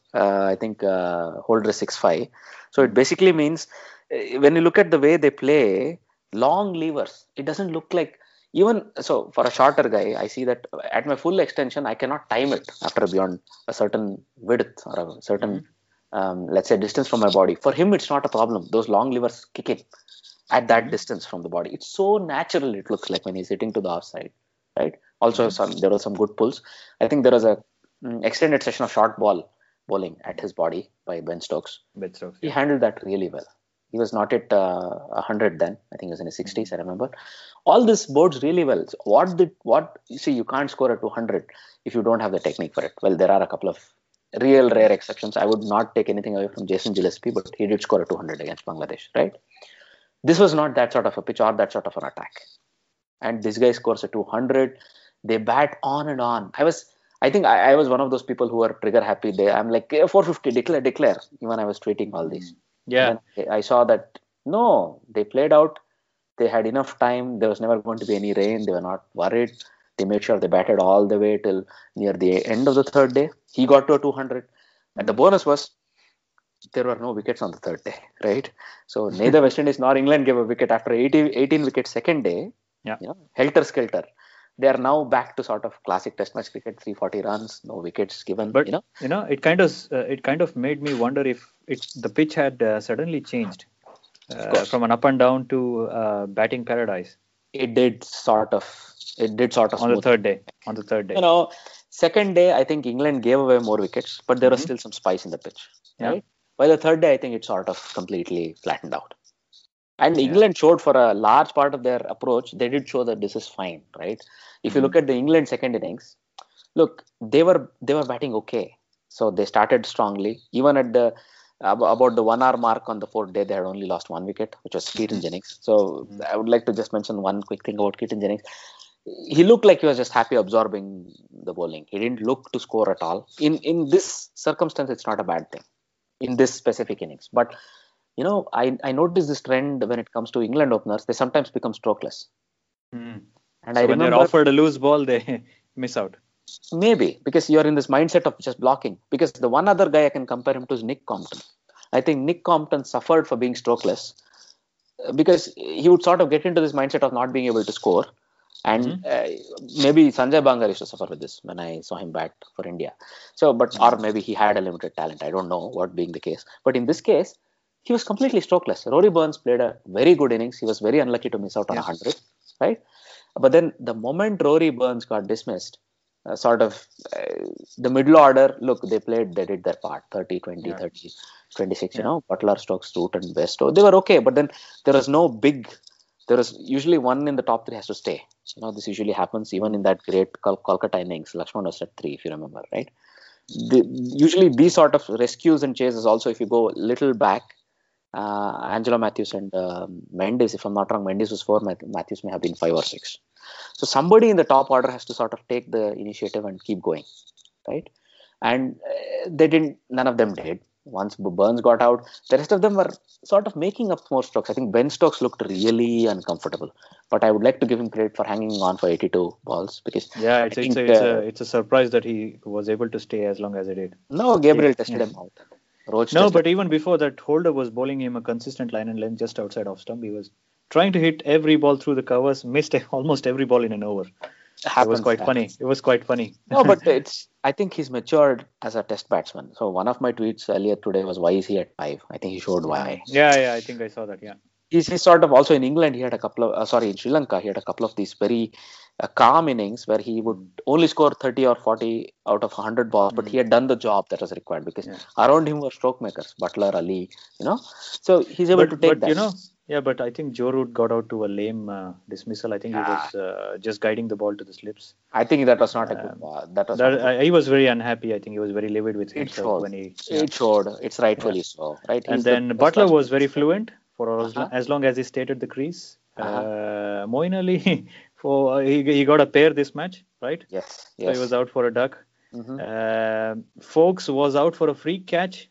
I think Holder is 6'5". So it basically means when you look at the way they play, long levers, it doesn't look like. Even so, for a shorter guy, I see that at my full extension, I cannot time it after beyond a certain width or a certain, let's say, distance from my body. For him, it's not a problem. Those long levers kick in at that distance from the body. It's so natural, it looks like when he's hitting to the offside, right? Also, there were some good pulls. I think there was a extended session of short bowling at his body by Ben Stokes. He handled that really well. He was not at 100 then. I think he was in his 60s, I remember. All this boards really well. So you can't score at 200 if you don't have the technique for it. Well, there are a couple of real rare exceptions. I would not take anything away from Jason Gillespie, but he did score at 200 against Bangladesh, right? This was not that sort of a pitch or that sort of an attack. And this guy scores at 200. They bat on and on. I was one of those people who are trigger happy. I'm like, 450, declare. Even I was tweeting all these. Yeah, and I saw that, no, they played out. They had enough time. There was never going to be any rain. They were not worried. They made sure they batted all the way till near the end of the third day. He got to a 200. And the bonus was there were no wickets on the third day, right? So neither West Indies nor England gave a wicket after 18 wickets second day. Yeah. Helter-skelter. They are now back to sort of classic Test match cricket, 340 runs, no wickets given. But it kind of made me wonder if the pitch had suddenly changed from an up and down to batting paradise. It did sort of on the third day. Second day I think England gave away more wickets, but there was still some spice in the pitch. Yeah. Right? By the third day, I think it sort of completely flattened out. And England showed for a large part of their approach, they did show that this is fine, right? If you look at the England second innings, look, they were batting okay. So they started strongly. Even at about the 1 hour mark on the fourth day, they had only lost one wicket, which was Keaton Jennings. So I would like to just mention one quick thing about Keaton Jennings. He looked like he was just happy absorbing the bowling. He didn't look to score at all. In this circumstance, it's not a bad thing in this specific innings. But I noticed this trend when it comes to England openers. They sometimes become strokeless. And so I when they're offered a loose ball, they miss out. Maybe, because you're in this mindset of just blocking. Because the one other guy I can compare him to is Nick Compton. I think Nick Compton suffered for being strokeless because he would sort of get into this mindset of not being able to score. And maybe Sanjay Bangar used to suffer with this when I saw him bat for India. So, or maybe he had a limited talent. I don't know what being the case. But in this case, he was completely strokeless. Rory Burns played a very good innings. He was very unlucky to miss out on 100, right? But then the moment Rory Burns got dismissed, the middle order, look, they did their part, 30, 20, 30, 26, Butler, Stokes, Root and Besto. They were okay, but then there was usually one in the top three has to stay. This usually happens even in that great Kolkata innings. Lakshman was at three, if you remember, right? Usually these sort of rescues and chases also, if you go a little back, Angelo Matthews and Mendes, if I'm not wrong, Mendes was 4, Matthews may have been 5 or 6. So somebody in the top order has to sort of take the initiative and keep going, right? And they didn't. None of them did. Once Burns got out, the rest of them were sort of making up more strokes. I think Ben Stokes looked really uncomfortable, but I would like to give him credit for hanging on for 82 balls because it's a surprise that he was able to stay as long as he did. No, Gabriel tested him out. Roach tested. But even before that, Holder was bowling him a consistent line and length just outside off stump. He was trying to hit every ball through the covers, missed almost every ball in an over. It was quite funny. No, but I think he's matured as a test batsman. So one of my tweets earlier today was, why is he at 5? I think he showed why. Yeah, I think I saw that, yeah. He's sort of also in England, in Sri Lanka, he had a couple of these very calm innings where he would only score 30 or 40 out of 100 balls, but he had done the job that was required because around him were stroke makers, Butler, Ali, So he's able to take that. Yeah, but I think Joe Root got out to a lame dismissal. I think he was just guiding the ball to the slips. I think that was not a good ball. He was very unhappy. I think he was very livid with himself. It showed. It's rightfully so. Right? And then Butler was very fluent for as long as he stayed at the crease. Moeen Ali, he got a pair this match, right? Yes. So he was out for a duck. Mm-hmm. Fokes was out for a free catch.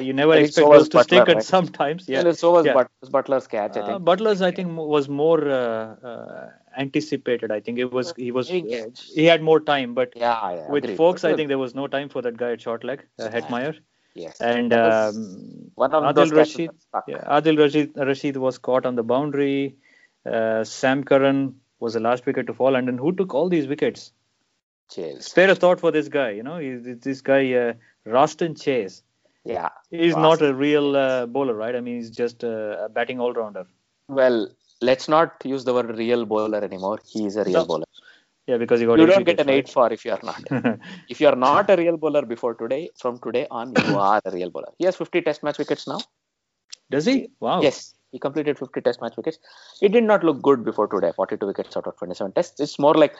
You never expect those to stick at sometimes. Yeah. So was Butler's catch, I think. Butler's, I think, was more anticipated. I think he had more time. But with Fokes, I think there was no time for that guy at short leg, Hetmyer. Yes. And one of Adil Rashid. Adil Rashid was caught on the boundary. Sam Curran was the last wicket to fall. And then who took all these wickets? Chase. Spare a thought for this guy. This guy, Raston Chase. Yeah, he's not a real bowler, right? I mean, he's just a batting all-rounder. Well, let's not use the word real bowler anymore. He is a real bowler. Yeah, because you don't get an 8-4 if you are not. If you are not a real bowler before today, from today on, you are a real bowler. He has 50 test match wickets now. Does he? Wow. Yes, he completed 50 test match wickets. It did not look good before today, 42 wickets out of 27 tests. It's more like,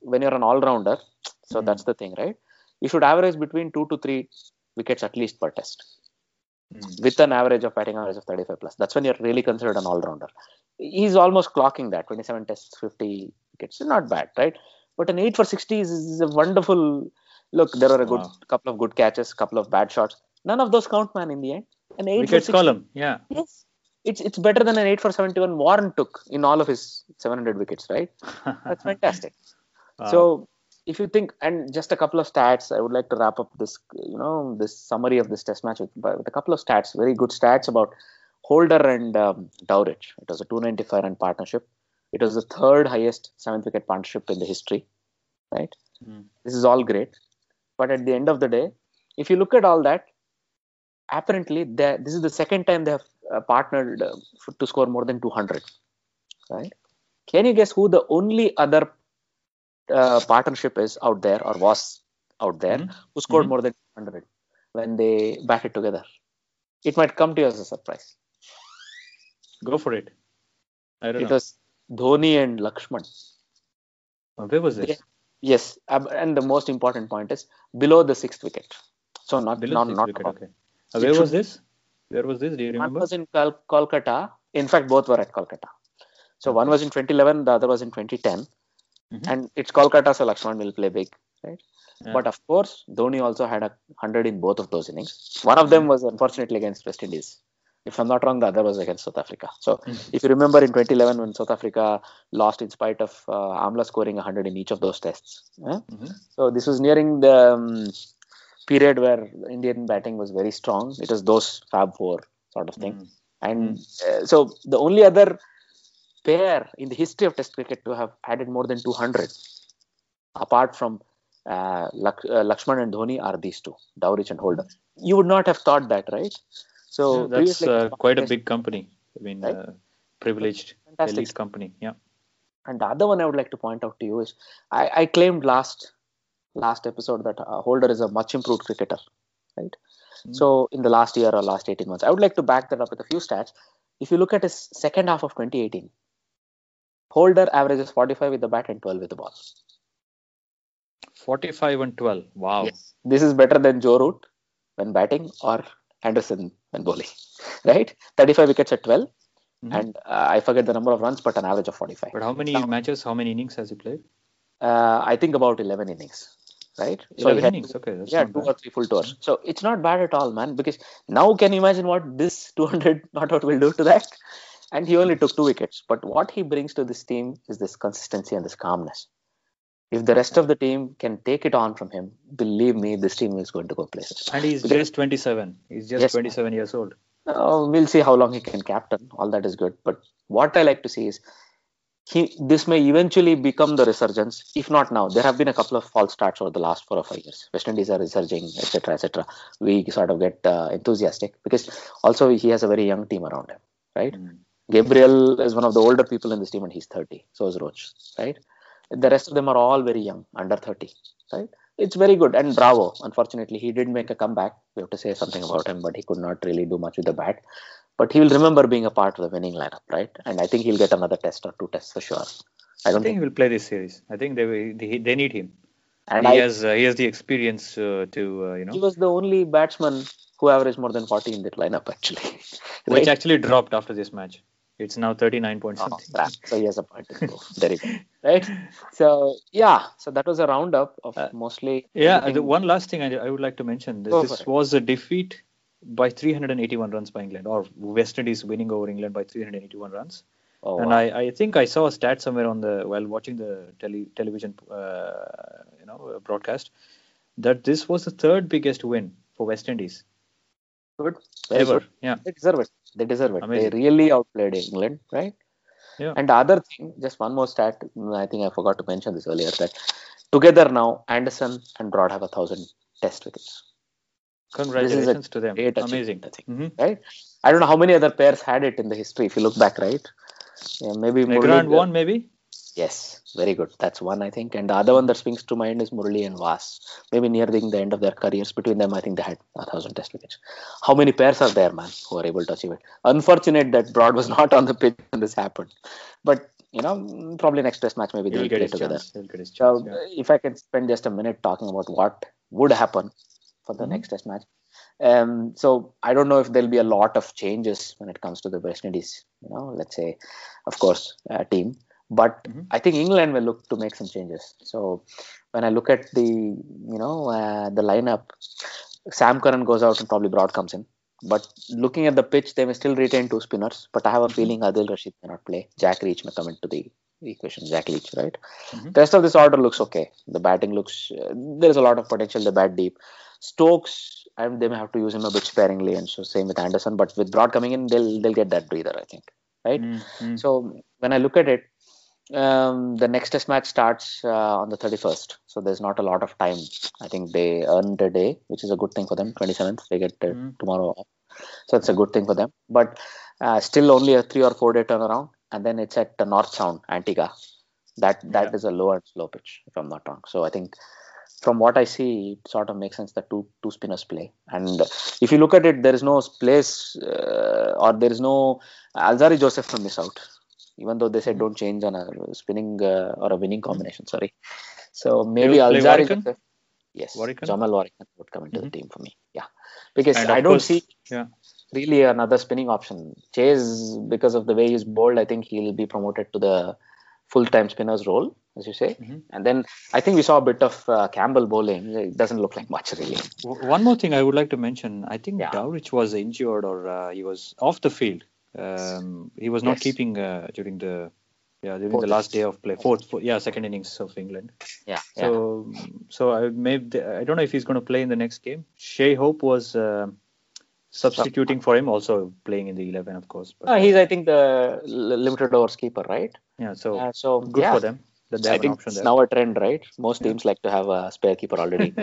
when you're an all-rounder, so that's the thing, right? You should average between 2 to 3 wickets at least per test with an average of batting average of 35+. That's when you're really considered an all-rounder. He's almost clocking that. 27 tests, 50 wickets. Not bad, right? But an 8 for 60 is a wonderful look. There are a good couple of good catches, couple of bad shots. None of those count, man, in the end. An 8 wickets for 60, column. Yeah. Yes. It's better than an 8 for 71 Warren took in all of his 700 wickets, right? That's fantastic. So if you think, and just a couple of stats, I would like to wrap up this, this summary of this test match with a couple of stats, very good stats about Holder and Dowditch. It was a 295 run partnership. It was the third highest 7th wicket partnership in the history, right? This is all great. But at the end of the day, if you look at all that, apparently this is the second time they have partnered to score more than 200, right? Can you guess who the only other partnership is out there or was out there who scored more than 100 when they batted together? It might come to you as a surprise. Go for it. I don't know. It was Dhoni and Lakshman. Where was this? Yes, and the most important point is below the 6th wicket. So not below the 6th wicket. Okay. Where was this? Do you remember? One was in Kolkata. In fact, both were at Kolkata. So one was in 2011, the other was in 2010. Mm-hmm. And it's Kolkata, so Lakshman will play big, right? Yeah. But of course, Dhoni also had 100 in both of those innings. One of them was unfortunately against West Indies. If I'm not wrong, the other was against South Africa. So if you remember in 2011 when South Africa lost in spite of Amla scoring 100 in each of those tests. Yeah? Mm-hmm. So this was nearing the period where Indian batting was very strong. It was those Fab Four sort of thing. And so the only other pair in the history of test cricket to have added more than 200 apart from Lakshman and Dhoni are these two, Dowditch and Holder. You would not have thought that, right? So that's quite a big company. I mean, right? Privileged elite company. Yeah. And the other one I would like to point out to you is I claimed last episode that Holder is a much improved cricketer, right? So in the last year or last 18 months, I would like to back that up with a few stats. If you look at his second half of 2018, Holder averages 45 with the bat and 12 with the ball. 45 and 12. Wow. Yes. This is better than Joe Root when batting or Anderson when bowling, right? 35 wickets at 12. Mm-hmm. And I forget the number of runs, but an average of 45. But how many matches, how many innings has he played? I think about 11 innings. Right? So 11 innings, okay. That's yeah, 2 or 3 full tours. Mm-hmm. So it's not bad at all, man. Because now can you imagine what this 200 not out will do to that? And he only took 2 wickets. But what he brings to this team is this consistency and this calmness. If the rest of the team can take it on from him, believe me, this team is going to go places. And he's just 27. He's just 27 years old. We'll see how long he can captain. All that is good. But what I like to see is, this may eventually become the resurgence. If not now, there have been a couple of false starts over the last 4 or 5 years. West Indies are resurging, etc., etc. We sort of get enthusiastic because also he has a very young team around him, right? Mm. Gabriel is one of the older people in this team and he's 30. So is Roach, right? The rest of them are all very young, under 30, right? It's very good. And Bravo, unfortunately, he did make a comeback. We have to say something about him, but he could not really do much with the bat. But he will remember being a part of the winning lineup, right? And I think he'll get another test or 2 tests for sure. I think he will play this series. I think they need him. And he has the experience to. He was the only batsman who averaged more than 40 in that lineup, actually. Which actually dropped after this match. It's now 39 point something. So he has a point to go. There you go. Right? So, yeah. So that was a roundup of mostly... Yeah, one last thing I would like to mention. This was a defeat by 381 runs by England. Or West Indies winning over England by 381 runs. Oh, and wow. I think I saw a stat somewhere while watching the television broadcast that this was the 3rd biggest win for West Indies. Good. Ever. Yeah. They deserve it. Amazing. They really outplayed England, right? Yeah. And the other thing, just one more stat, I think I forgot to mention this earlier, that together now, Anderson and Broad have 1,000 test wickets. Congratulations to them. Amazing. Mm-hmm. Right? I don't know how many other pairs had it in the history, if you look back, right? Yeah, maybe Legrand won, maybe? Yes. Very good. That's one, I think. And the other one that springs to mind is Murali and Vass. Maybe nearing the end of their careers, between them, I think they had 1,000 test wickets. How many pairs are there, man, who are able to achieve it? Unfortunate that Broad was not on the pitch when this happened. But, probably next test match, maybe they'll play together. So, if I can spend just a minute talking about what would happen for the next test match. So I don't know if there'll be a lot of changes when it comes to the West Indies, let's say, of course, team. But I think England will look to make some changes. So when I look at the lineup, Sam Curran goes out and probably Broad comes in. But looking at the pitch, they may still retain 2 spinners. But I have a feeling Adil Rashid cannot play. Jack Leach may come into the equation. Jack Leach, right? Mm-hmm. The rest of this order looks okay. The batting looks... there's a lot of potential. They bat deep. Stokes, they may have to use him a bit sparingly. And so same with Anderson. But with Broad coming in, they'll get that breather, I think. Right? Mm-hmm. So when I look at it, the next test match starts on the 31st, so there's not a lot of time. I think they earned a day, which is a good thing for them. 27th, they get tomorrow off, so it's a good thing for them. But still only a 3 or 4 day turnaround, and then it's at the North Sound, Antigua. That is a low and slow pitch, if I'm not wrong. So I think from what I see, it sort of makes sense that two spinners play. And if you look at it, there is no place or there is no Alzari Joseph from this out. Even though they said don't change on a spinning or a winning combination, sorry. So maybe Alzari, Jamal Warrican would come into the team for me. Yeah, because I don't see really another spinning option. Chase, because of the way he's bowled, I think he'll be promoted to the full-time spinner's role, as you say. Mm-hmm. And then I think we saw a bit of Campbell bowling. It doesn't look like much, really. One more thing I would like to mention. I think Dowrich was injured or he was off the field. He was not keeping during the last day of play, second innings of England. So I don't know if he's going to play in the next game. Shea Hope was substituting for him, also playing in the 11, of course. But he's I think the limited overs keeper, right? Yeah. So good for them. That they have an option there. It's now a trend, right? Most teams like to have a spare keeper already.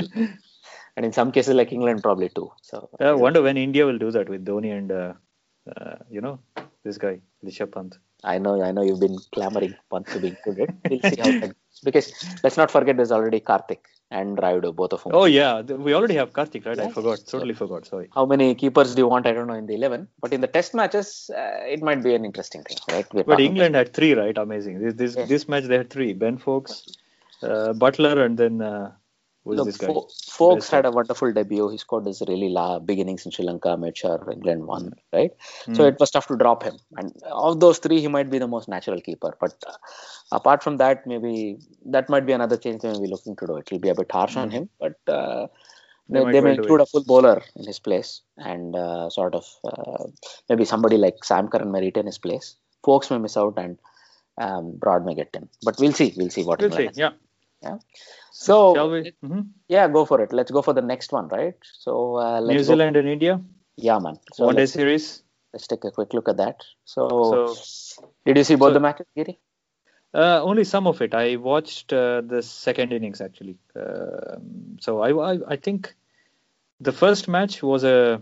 And in some cases, like England, probably too. So I wonder when India will do that with Dhoni and. This guy, Rishabh Pant. I know you've been clamoring Pant to be included. We'll see how that goes. Because let's not forget there's already Karthik and Dravid, both of them. Oh, yeah. We already have Karthik, right? Yeah. I forgot. Totally forgot. Sorry. How many keepers do you want? I don't know, in the 11. But in the test matches, it might be an interesting thing, right? But England had 3, right? Amazing. This match, they had 3. Ben Stokes, Butler, and then... Forbes had a wonderful debut. He scored his really big innings in Sri Lanka, made sure England won, right? So it was tough to drop him. And of those three, he might be the most natural keeper. But apart from that, maybe that might be another change they may be looking to do. It will be a bit harsh on him, but they may include a full bowler in his place. And maybe somebody like Sam Curran may retain his place. Forbes may miss out and Broad may get him. But we'll see what it happens. Yeah. So, shall we? Go for it. Let's go for the next one, right? So, New Zealand and India? Yeah, man. So one day series? Let's take a quick look at that. So did you see both the matches, Giri? Only some of it. I watched the second innings, actually. I think the first match was a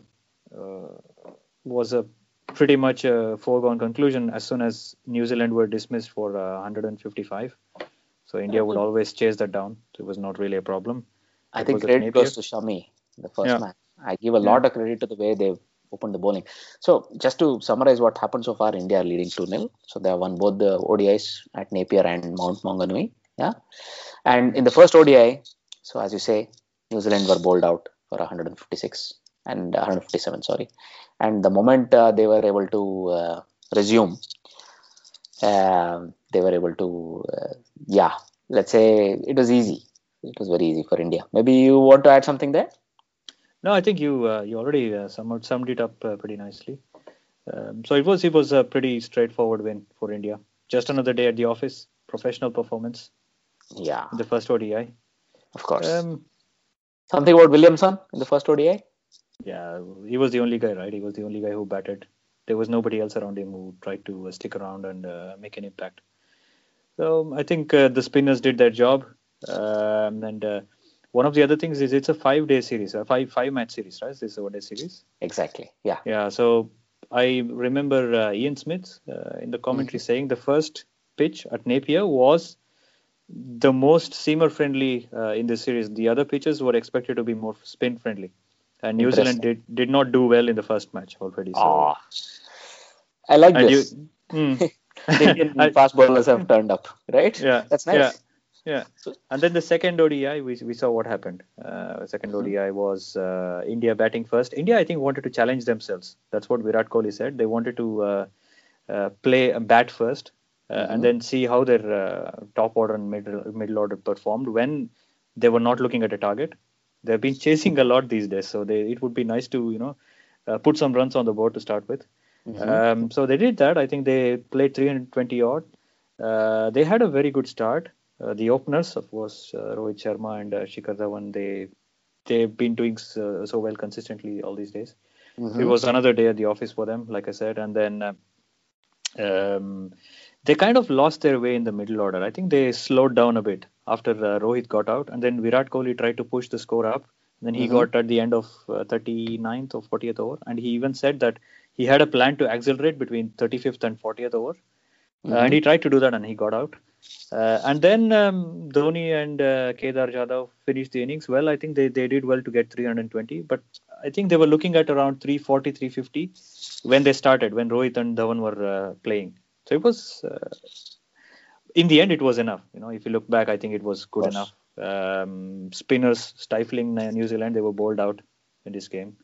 pretty much a foregone conclusion as soon as New Zealand were dismissed for 155. So India would always chase that down. So it was not really a problem. I think credit goes to Shami, the first match. I give a lot of credit to the way they opened the bowling. So just to summarize what happened so far, India are leading 2-0. So they have won both the ODIs at Napier and Mount Maunganui. Yeah. And in the first ODI, so as you say, New Zealand were bowled out for 157. And the moment they were able to resume, they were able to, let's say it was easy. It was very easy for India. Maybe you want to add something there? No, I think you already summed it up pretty nicely. So it was a pretty straightforward win for India. Just another day at the office, professional performance. Yeah. The first ODI. Of course. Something about Williamson in the first ODI? Yeah, he was the only guy, right? He was the only guy who batted. There was nobody else around him who tried to stick around and make an impact. So I think the spinners did their job. And one of the other things is it's a 5-day series, a five-match series, right? This is a one-day series. Exactly, yeah. Yeah, so I remember Ian Smith in the commentary saying the first pitch at Napier was the most seamer-friendly in this series. The other pitches were expected to be more spin-friendly. And New Zealand did not do well in the first match already. So. Oh, I like and this. The Indian fast bowlers have turned up, right? Yeah. That's nice. Yeah. And then the second ODI, we saw what happened. Second ODI was India batting first. India, I think, wanted to challenge themselves. That's what Virat Kohli said. They wanted to play and bat first and then see how their top order and middle order performed when they were not looking at a target. They've been chasing a lot these days, so it would be nice to put some runs on the board to start with. So they did that. I think they played 320 odd. They had a very good start. The openers, of course, Rohit Sharma and Shikhar Dhawan, they've been doing so well consistently all these days. It was another day at the office for them, like I said, and then they kind of lost their way in the middle order. I think they slowed down a bit after Rohit got out, and then Virat Kohli tried to push the score up. And then he got at the end of 39th or 40th over, and he even said that he had a plan to accelerate between 35th and 40th over. And he tried to do that, and he got out. And then Dhoni and Kedar Jadhav finished the innings. Well, I think they did well to get 320, but I think they were looking at around 340, 350 when they started, when Rohit and Dhawan were playing. So it was, in the end, it was enough. If you look back, I think it was good enough. Spinners stifling New Zealand, they were bowled out in this game.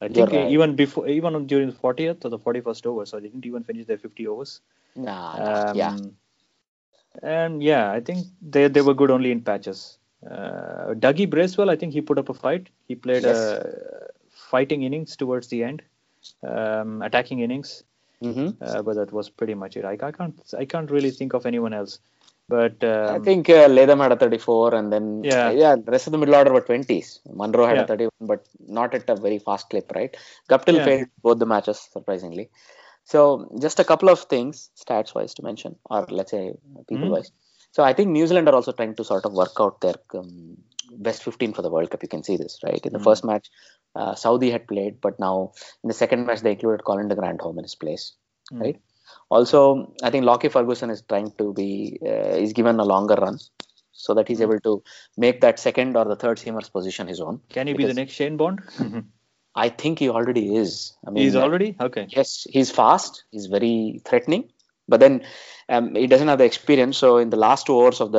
I think even during the 40th or the 41st over, so they didn't even finish their 50 overs. And I think they were good only in patches. Dougie Bracewell, I think he put up a fight. He played fighting innings towards the end, attacking innings. But that was pretty much it. I can't really think of anyone else. But I think Latham had a 34, and then the rest of the middle order were 20s. Munro had a 31, but not at a very fast clip, right? Guptill failed both the matches, surprisingly. So just a couple of things, stats-wise, to mention, or let's say people-wise. So I think New Zealand are also trying to sort of work out their best 15 for the World Cup. You can see this, right? In the first match, Saudi had played, but now in the second match, they included Colin de Grandhomme in his place, right? Also, I think Lockie Ferguson is trying to be, is given a longer run so that he's able to make that second or the third seamer's position his own. Can he be the next Shane Bond? I think he already is. He's already? Okay. Yes, he's fast. He's very threatening. But then he doesn't have the experience. So in the last 2 hours of the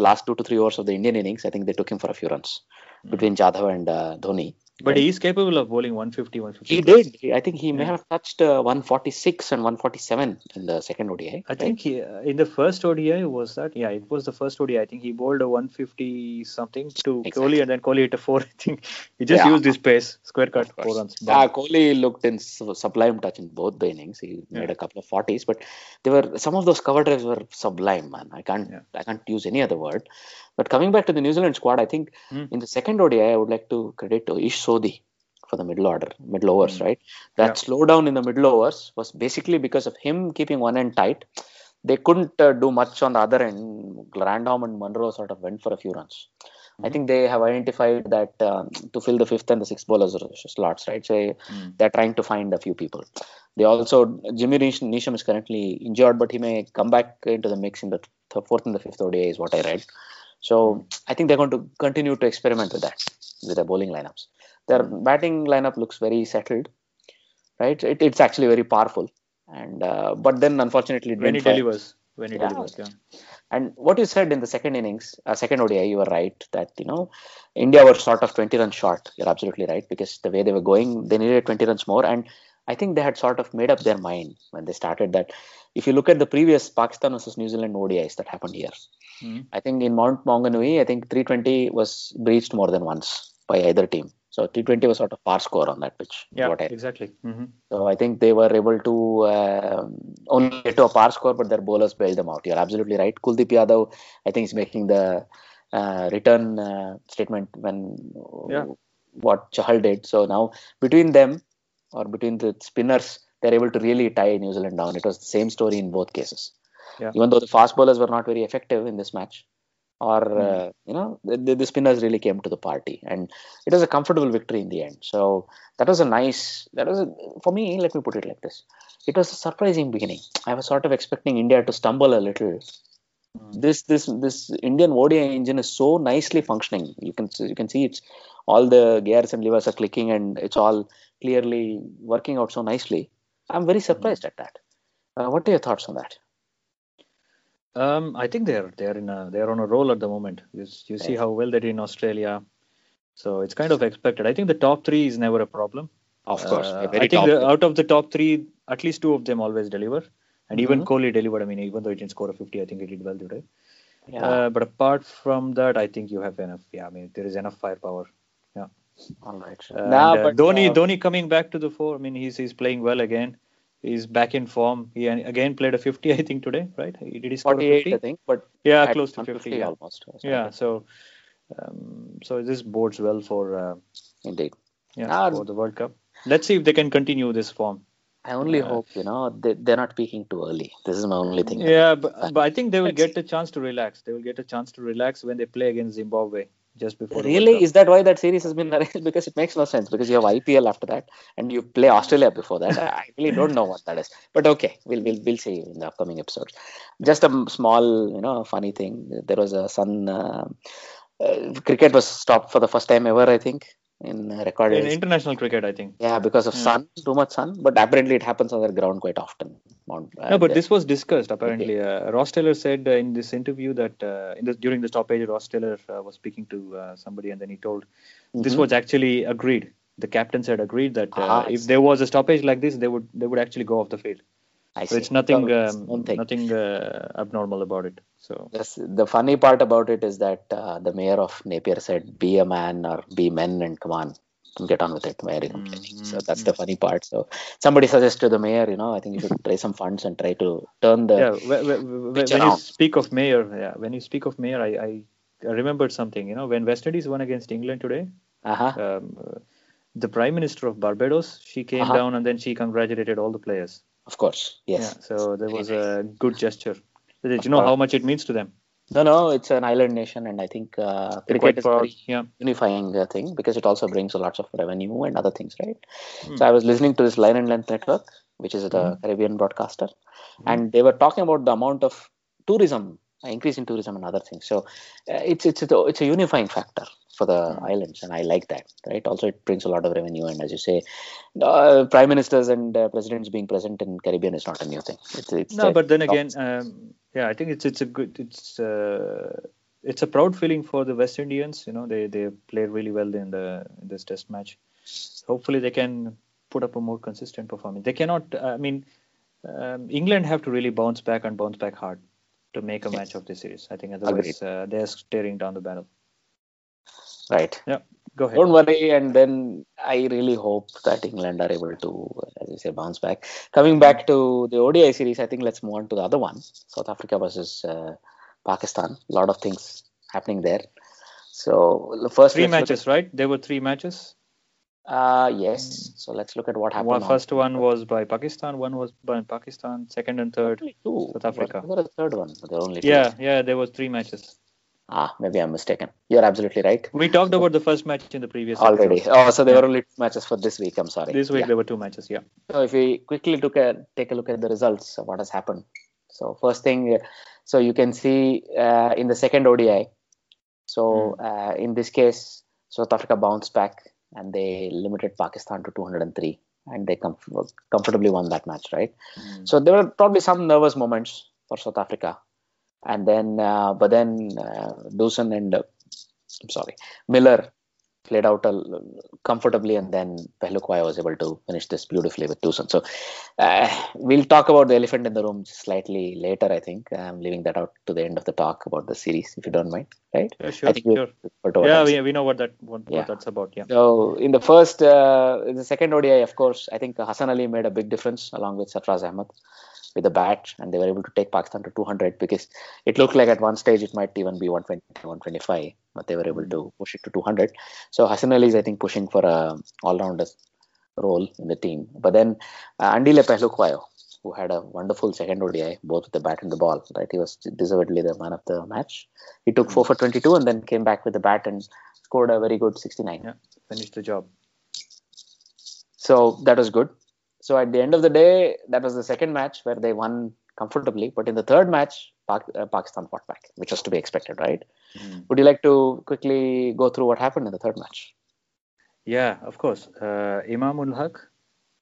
last 2 to 3 hours of the Indian innings, I think they took him for a few runs between Jadhav and Dhoni. But he is capable of bowling 150, 150. He plus. Did. I think he may have touched 146 and 147 in the second ODI. I think he, in the first ODI was that. Yeah, it was the first ODI. I think he bowled a 150 something to Kohli, and then Kohli hit a 4. I think he just used his pace, square cut, 4 runs. Yeah, Kohli looked in sublime touch in both the innings. He made a couple of 40s, but they were some of those cover drives were sublime, man. I can't use any other word. But coming back to the New Zealand squad, I think in the second ODI, I would like to credit Ish Sodhi for the middle overs, right? That slowdown in the middle overs was basically because of him keeping one end tight. They couldn't do much on the other end. Grandham and Munro sort of went for a few runs. I think they have identified that to fill the 5th and the 6th bowlers slots, right? So they're trying to find a few people. They also, Jimmy Neesham is currently injured, but he may come back into the mix in the 4th and the 5th ODI is what I read. So I think they're going to continue to experiment with that, with their bowling lineups. Their batting lineup looks very settled, right? It's actually very powerful, and but then unfortunately when it delivers. And what you said in the second innings, second ODI, you were right that India were sort of 20 runs short. You're absolutely right, because the way they were going, they needed 20 runs more, and I think they had sort of made up their mind when they started that. If you look at the previous Pakistan versus New Zealand ODIs that happened here, I think in Mount Maunganui, I think 320 was breached more than once by either team. So 320 was sort of par score on that pitch. Yeah, exactly. So I think they were able to only get to a par score, but their bowlers bailed them out. You're absolutely right. Kuldeep Yadav, I think, is making the return statement when what Chahal did. So now between them or between the spinners, they're able to really tie New Zealand down. It was the same story in both cases. Yeah. Even though the fast bowlers were not very effective in this match, or the spinners really came to the party, and it was a comfortable victory in the end. So that was for me. Let me put it like this: it was a surprising beginning. I was sort of expecting India to stumble a little. This Indian ODI engine is so nicely functioning. You can see it's all the gears and levers are clicking, and it's all clearly working out so nicely. I'm very surprised at that. What are your thoughts on that? I think they're on a roll at the moment. You see how well they did in Australia, so it's kind of expected. I think the top three is never a problem. Of course, I think out of the top three, at least two of them always deliver. And even Kohli delivered. I mean, even though he didn't score a 50, I think he did well today. Yeah. But apart from that, I think you have enough. Yeah, I mean, there is enough firepower. Yeah. All right. But Dhoni coming back to the fore. I mean, he's playing well again. He's back in form. He again played a 50, I think, today, right? Did he score 48, 50? I think. But yeah, close to 50. Yeah. Almost. Yeah. So this bodes well for indeed. Yeah, for the World Cup. Let's see if they can continue this form. I only hope, they're not peaking too early. This is my only thing. Yeah, but I think they will get a chance to relax. They will get a chance to relax when they play against Zimbabwe just before. Really? Is that why that series has been arranged? Because it makes no sense. Because you have IPL after that and you play Australia before that. I really don't know what that is. But okay, we'll see in the upcoming episodes. Just a small, funny thing. There was a Sun... cricket was stopped for the first time ever, I think. In international cricket, I think. Yeah, because of sun, too much sun. But apparently, it happens on their ground quite often. This was discussed, apparently. Okay. Ross Taylor said in this interview that during the stoppage, Ross Taylor was speaking to somebody, and then he told this was actually agreed. The captains had agreed that if there was a stoppage like this, they would actually go off the field. So it's nothing, abnormal about it. So the funny part about it is that the mayor of Napier said, "Be a man or be men, and come on, get on with it." Why are you complaining? So that's the funny part. So somebody suggested to the mayor, I think you should raise some funds and try to turn the. When you speak of mayor, I remembered something. When West Indies won against England today. The Prime Minister of Barbados, she came down and then she congratulated all the players. Of course, yes. Yeah, so there was a good gesture. Did you know how much it means to them? No, it's an island nation, and I think cricket is a very unifying thing, because it also brings lots of revenue and other things, right? So I was listening to this Line and Length Network, which is the Caribbean broadcaster, and they were talking about the amount of tourism, increase in tourism and other things. So it's a unifying factor for the islands, and I like that, right? Also, it brings a lot of revenue, and as you say, prime ministers and presidents being present in Caribbean is not a new thing. I think it's a proud feeling for the West Indians. You know, they played really well in this Test match. Hopefully, they can put up a more consistent performance. They cannot. I mean, England have to really bounce back and bounce back hard to make a match of this series. I think otherwise they're staring down the barrel. Right. Yeah. Go ahead. Don't worry. And then I really hope that England are able to, as you say, bounce back. Coming back to the ODI series, I think let's move on to the other one. South Africa versus Pakistan. A lot of things happening there. So the first three matches, right? There were three matches. Yes. So let's look at what happened. Well, first one was by Pakistan. One was by Pakistan. Second and third, two. South Africa. Was there a third one? There only two. Yeah. There was three matches. Maybe I'm mistaken. You're absolutely right. We talked about the first match in the previous already. Episode. So there were only two matches for this week. I'm sorry. This week there were two matches. Yeah. So if we quickly take a look at the results of what has happened. So first thing, so you can see in the second ODI. So in this case, South Africa bounced back. And they limited Pakistan to 203, and they comfortably won that match, right? So there were probably some nervous moments for South Africa, and then but then Doosan and Miller played out comfortably, and then Pehlukwai was able to finish this beautifully with Doosan. So we'll talk about the elephant in the room slightly later. I think I'm leaving that out to the end of the talk about the series, if you don't mind, right? Yeah, sure. I think we know what that's about. Yeah. So in the first, in the second ODI, of course, I think Hassan Ali made a big difference along with Sarfraz Ahmed with the bat, and they were able to take Pakistan to 200 because it looked like at one stage it might even be 120, 125, but they were able to push it to 200. So Hassan Ali is, I think, pushing for a all-rounder role in the team. But then Andile Pehlukayo, who had a wonderful second ODI, both with the bat and the ball, right? He was deservedly the man of the match. He took 4 for 22 and then came back with the bat and scored a very good 69. Yeah, finished the job. So that was good. So at the end of the day, that was the second match where they won comfortably. But in the third match, Pakistan fought back, which was to be expected, right? Would you like to quickly go through what happened in the third match? Yeah, of course. Imamul Haq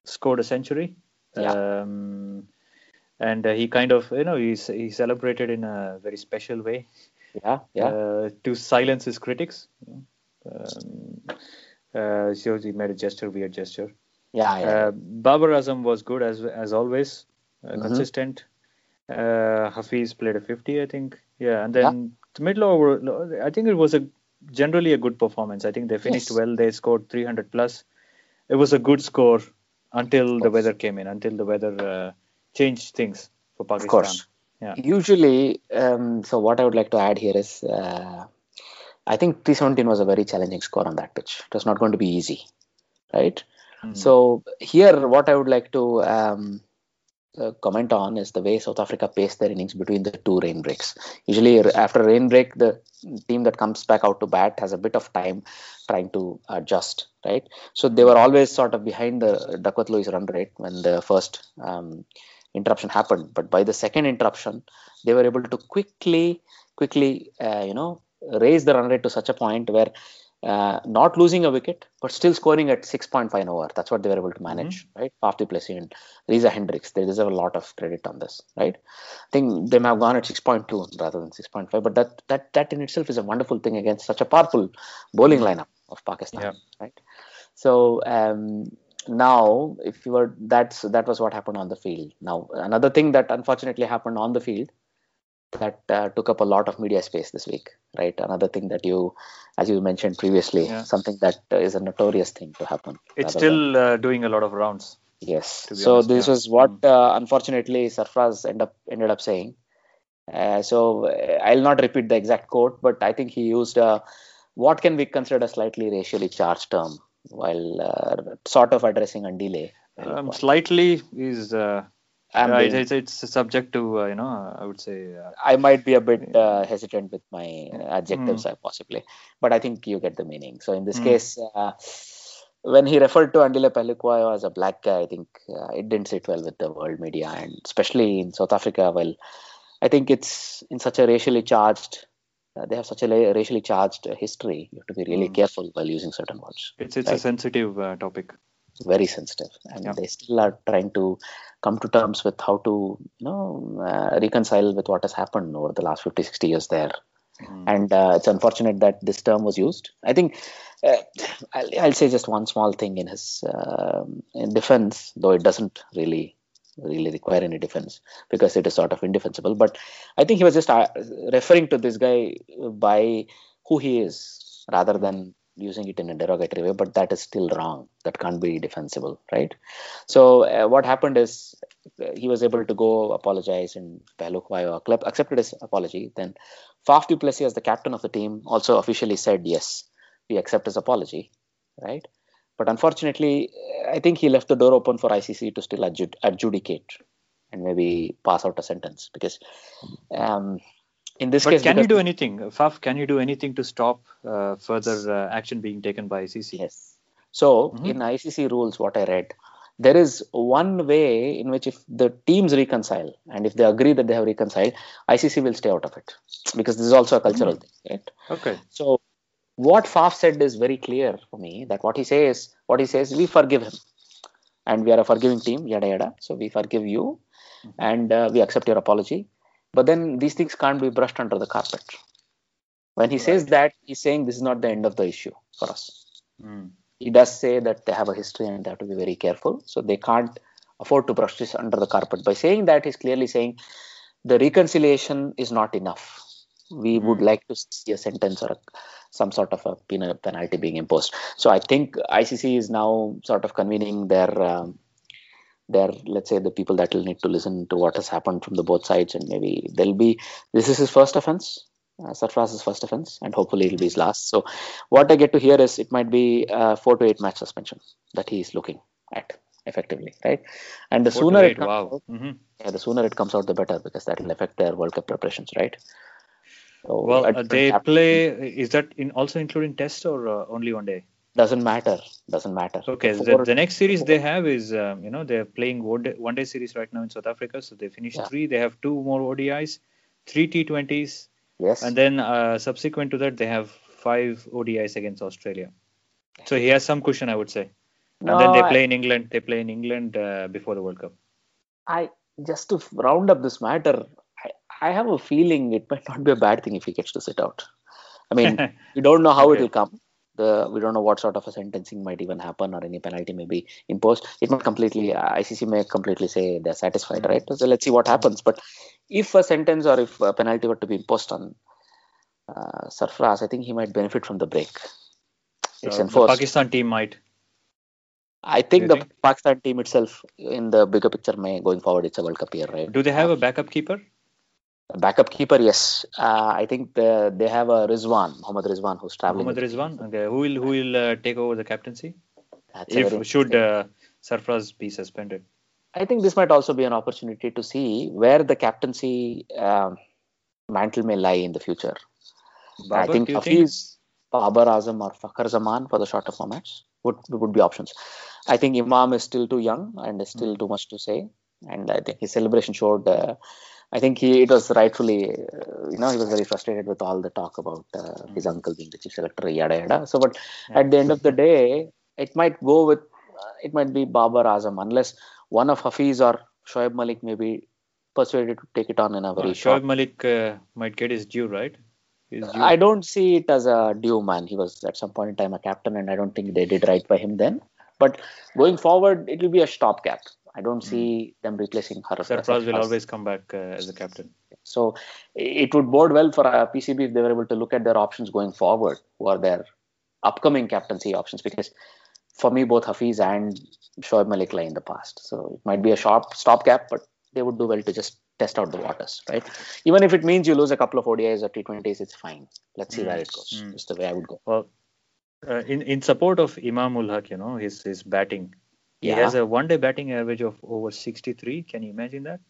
scored a century. And he kind of, he celebrated in a very special way. To silence his critics. So he made a weird gesture. Babar Azam was good as always, consistent. Hafiz played a 50, I think. And then the middle over, I think it was generally a good performance. I think they finished well. They scored 300 plus. It was a good score until the weather came in. Until the weather changed things for Pakistan. Of course. Yeah. Usually, so what I would like to add here is, I think 317 was a very challenging score on that pitch. It was not going to be easy, right? So here, what I would like to comment on is the way South Africa paced their innings between the two rain breaks. Usually, after a rain break, the team that comes back out to bat has a bit of time trying to adjust, right? So they were always sort of behind the Duckworth Lewis run rate when the first interruption happened. But by the second interruption, they were able to quickly raise the run rate to such a point where not losing a wicket, but still scoring at 6.5 an over. That's what they were able to manage, right? Faf du Plessis and Reza Hendricks, they deserve a lot of credit on this, right? I think they may have gone at 6.2 rather than 6.5, but that in itself is a wonderful thing against such a powerful bowling lineup of Pakistan, right? So now, that was what happened on the field. Now, another thing that unfortunately happened on the field that took up a lot of media space this week, right? Another thing that as you mentioned previously, something that is a notorious thing to happen. It's still doing a lot of rounds. Yes. So honest, this was what, unfortunately, Sarfraz ended up saying. So I'll not repeat the exact quote, but I think he used what can be considered a slightly racially charged term while sort of addressing Andile. Slightly is... it's subject to, I would say... I might be a bit hesitant with my adjectives, possibly. But I think you get the meaning. So in this case, when he referred to Andile Pehlukayo as a black guy, I think it didn't sit well with the world media. And especially in South Africa, well, I think it's in such a racially charged they have such a racially charged history. You have to be really careful while using certain words. It's right? A sensitive topic. Very sensitive, and they still are trying to come to terms with how to, reconcile with what has happened over the last 50, 60 years there. And it's unfortunate that this term was used. I think I'll say just one small thing in his in defense, though it doesn't really require any defense because it is sort of indefensible. But I think he was just referring to this guy by who he is rather than using it in a derogatory way, but that is still wrong. That can't be defensible, right? So what happened is he was able to go apologize and Pahlu club accepted his apology. Then Faf du Plessis, as the captain of the team, also officially said, yes, we accept his apology, right? But unfortunately, I think he left the door open for ICC to still adjudicate and maybe pass out a sentence because... In this case, can you do anything, Faf? Can you do anything to stop further action being taken by ICC? Yes. So in ICC rules, what I read, there is one way in which if the teams reconcile and if they agree that they have reconciled, ICC will stay out of it because this is also a cultural thing, right? Okay. So what Faf said is very clear for me that what he says, we forgive him, and we are a forgiving team, yada yada. So we forgive you, and we accept your apology. But then these things can't be brushed under the carpet. When he says that, he's saying this is not the end of the issue for us. He does say that they have a history and they have to be very careful. So they can't afford to brush this under the carpet. By saying that, he's clearly saying the reconciliation is not enough. We would like to see a sentence or some sort of a penalty being imposed. So I think ICC is now sort of convening their, let's say, the people that will need to listen to what has happened from the both sides, and maybe there'll be, this is his first offense, Sarfaraz's first offense, and hopefully it'll be his last. So what I get to hear is it might be 4 to 8 match suspension that he is looking at effectively, right? And the sooner it comes out, the sooner it comes out, the better, because that will affect their World Cup preparations, right? So they play, is that also including test or only one day? Doesn't matter. Okay, the next series they have is, they're playing one-day series right now in South Africa. So they finished three. They have 2 more ODIs, 3 T20s. Yes. And then subsequent to that, they have 5 ODIs against Australia. So he has some cushion, I would say. And then they play in England. They play in England before the World Cup. Just to round up this matter, I have a feeling it might not be a bad thing if he gets to sit out. I mean, we don't know how it will come. We don't know what sort of a sentencing might even happen or any penalty may be imposed. It might ICC may completely say they're satisfied, right? So let's see what happens. But if a sentence or if a penalty were to be imposed on Sarfaraz, I think he might benefit from the break. It's enforced. The Pakistan team might. I think Pakistan team itself, in the bigger picture, may going forward, it's a World Cup year, right? Do they have a backup keeper? Backup keeper, yes. I think they have a Mohammad Rizwan, who's traveling. Mohammad Rizwan, okay. Who will take over the captaincy? Should Sarfaraz be suspended? I think this might also be an opportunity to see where the captaincy mantle may lie in the future. Babar, I think Hafiz, Babar Azam, or Fakhar Zaman for the shorter formats would be options. I think Imam is still too young and is still too much to say. And I think his celebration showed. I think it was rightfully, he was very frustrated with all the talk about his uncle being the chief selector, yada yada. So, but at the end of the day, it might go with, it might be Babar Azam, unless one of Hafiz or Shoaib Malik may be persuaded to take it on in a very short. Shoaib Malik might get his due, right? I don't see it as a due, man. He was at some point in time a captain, and I don't think they did right by him then. But going forward, it will be a stopgap. I don't see them replacing her. Sarfaraz will always come back as a captain. So it would bode well for PCB if they were able to look at their options going forward, who are their upcoming captaincy options. Because for me, both Hafiz and Shoaib Malik lie in the past. So it might be a sharp stopgap, but they would do well to just test out the waters, right? Even if it means you lose a couple of ODIs or T20s, it's fine. Let's see where it goes. That's the way I would go. Well, in support of Imam ul Haq, his batting. He has a one-day batting average of over 63. Can you imagine that?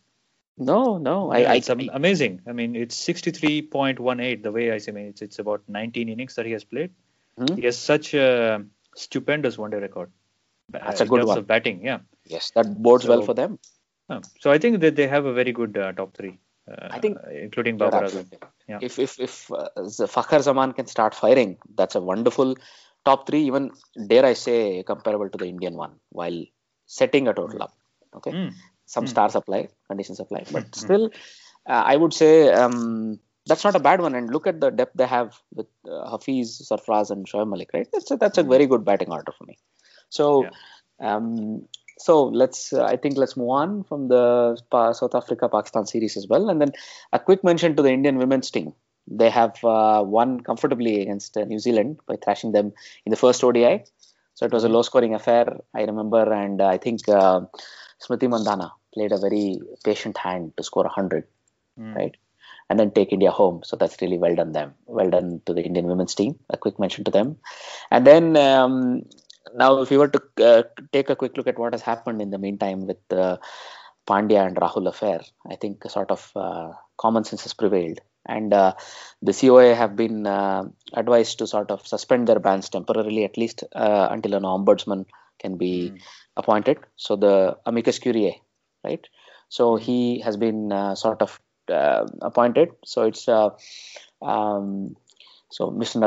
No. It's amazing. I mean, it's 63.18. The way I see it, it's about 19 innings that he has played. He has such a stupendous one-day record. That's a good one. In terms of batting, yeah. Yes, that bodes well for them. So I think that they have a very good top three I think including Babar Azam. Yeah. If Fakhar Zaman can start firing, that's a wonderful top three, even dare I say comparable to the Indian one, while setting a total up. Okay, some stars apply, conditions apply, but still, I would say that's not a bad one. And look at the depth they have with Hafiz, Sarfraz, and Shoaib Malik. Right, that's a very good batting order for me. So. Yeah. So let's move on from the South Africa-Pakistan series as well. And then a quick mention to the Indian women's team. They have won comfortably against New Zealand by thrashing them in the first ODI. So it was a low-scoring affair, I remember. And I think Smriti Mandhana played a very patient hand to score 100, right? And then take India home. So that's really well done them. Well done to the Indian women's team. A quick mention to them. And then... now, if you were to take a quick look at what has happened in the meantime with Pandya and Rahul affair, I think sort of common sense has prevailed. And the COA have been advised to sort of suspend their bans temporarily, at least until an ombudsman can be appointed. So the amicus curiae, right? So he has been sort of appointed. So it's... So Mr.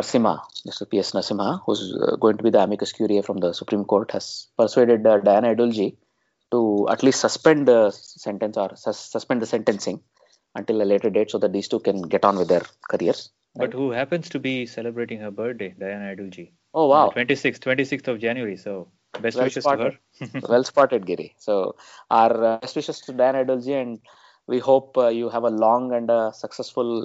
P.S. Narasimha, who's going to be the amicus curiae from the Supreme Court, has persuaded Diana Adulji to at least suspend the sentence or suspend the sentencing until a later date so that these two can get on with their careers. Right? But who happens to be celebrating her birthday, Diana Adulji? Oh, wow. 26th of January. So best wishes to her. Well spotted, Giri. So our best wishes to Diana Adulji, and we hope you have a long and successful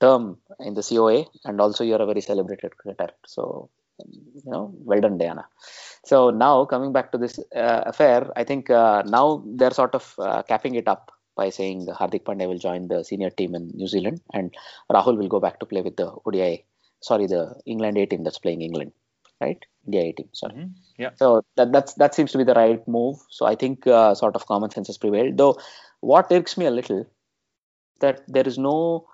term in the COA, and also you're a very celebrated cricketer. So, well done, Diana. So now coming back to this affair, I think now they're sort of capping it up by saying Hardik Pandya will join the senior team in New Zealand and Rahul will go back to play with the the England A team that's playing England, right? India A team, sorry. Mm-hmm. Yeah. So that seems to be the right move. So I think sort of common sense has prevailed. Though what irks me a little, that there is no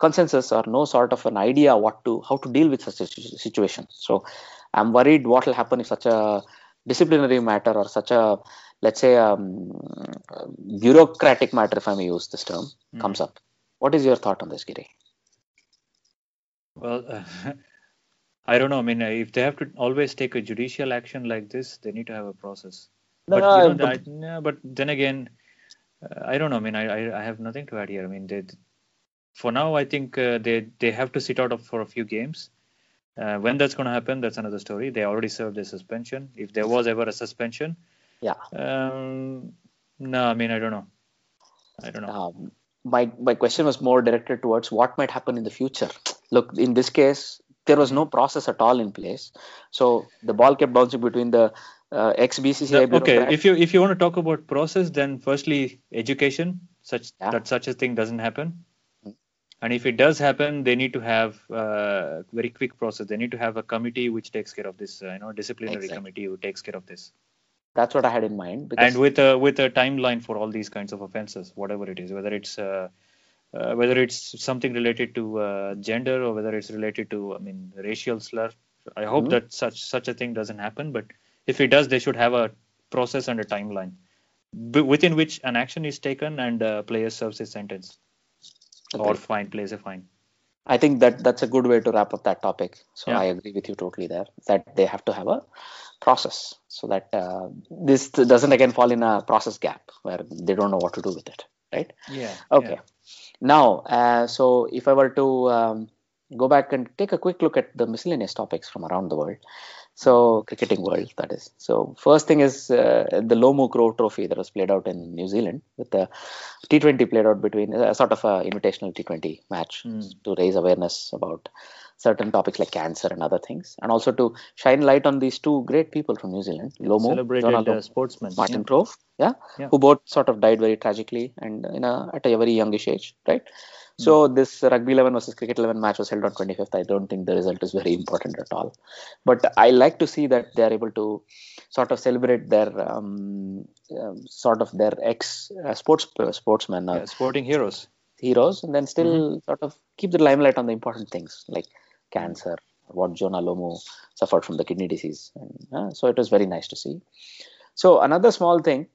consensus or no sort of an idea how to deal with such a situation. So I'm worried what will happen if such a disciplinary matter or such a, let's say, bureaucratic matter, if I may use this term, comes up. What is your thought on this, Giri? Well, I don't know. I mean, if they have to always take a judicial action like this, they need to have a process. But then again, I don't know. I mean, I have nothing to add here. I mean, for now, I think they have to sit out for a few games. When that's going to happen, that's another story. They already served their suspension. If there was ever a suspension. Yeah. I don't know. My question was more directed towards what might happen in the future. Look, in this case, there was no process at all in place. So the ball kept bouncing between the ex-BCCI. Okay, if you want to talk about process, then firstly, education, that such a thing doesn't happen. And if it does happen, they need to have a very quick process. They need to have a committee which takes care of this, disciplinary committee who takes care of this. That's what I had in mind. And with a timeline for all these kinds of offences, whatever it is, whether it's something related to gender or whether it's related to, racial slur. I hope that such a thing doesn't happen. But if it does, they should have a process and a timeline within which an action is taken and a player serves his sentence. Or fine, plays a fine. I think that's a good way to wrap up that topic. So yeah. I agree with you totally there that they have to have a process so that this doesn't again fall in a process gap where they don't know what to do with it, right? Yeah. Okay. Yeah. Now, so if I were to go back and take a quick look at the miscellaneous topics from around the world, so cricketing world, that is. So first thing is the Lomu Crow Trophy that was played out in New Zealand with a T20 played out between a sort of a invitational T20 match to raise awareness about certain topics like cancer and other things, and also to shine light on these two great people from New Zealand, Lomu, celebrated sportsman Martin Grove, who both sort of died very tragically and at a very youngish age, right? So this Rugby 11 versus Cricket 11 match was held on 25th. I don't think the result is very important at all. But I like to see that they are able to sort of celebrate their their ex-sportsmen. Sporting heroes, and then still sort of keep the limelight on the important things like cancer, what Jonah Lomu suffered from the kidney disease. And, so it was very nice to see. So another small thing,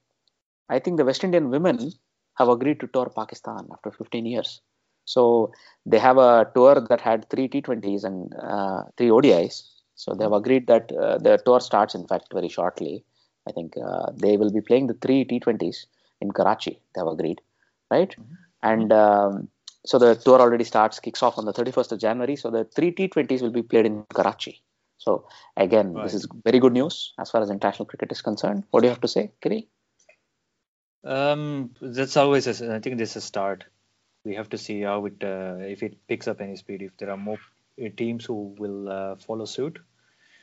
I think the West Indian women have agreed to tour Pakistan after 15 years. So they have a tour that had 3 T20s and 3 ODIs. So they have agreed that the tour starts, in fact, very shortly. I think they will be playing the 3 T20s in Karachi. They have agreed, right? Mm-hmm. And so the tour already kicks off on the 31st of January. So the 3 T20s will be played in Karachi. So again, right. This is very good news as far as international cricket is concerned. What do you have to say, Kiri? That's always, I think this is a start. We have to see how it, if it picks up any speed, if there are more teams who will follow suit.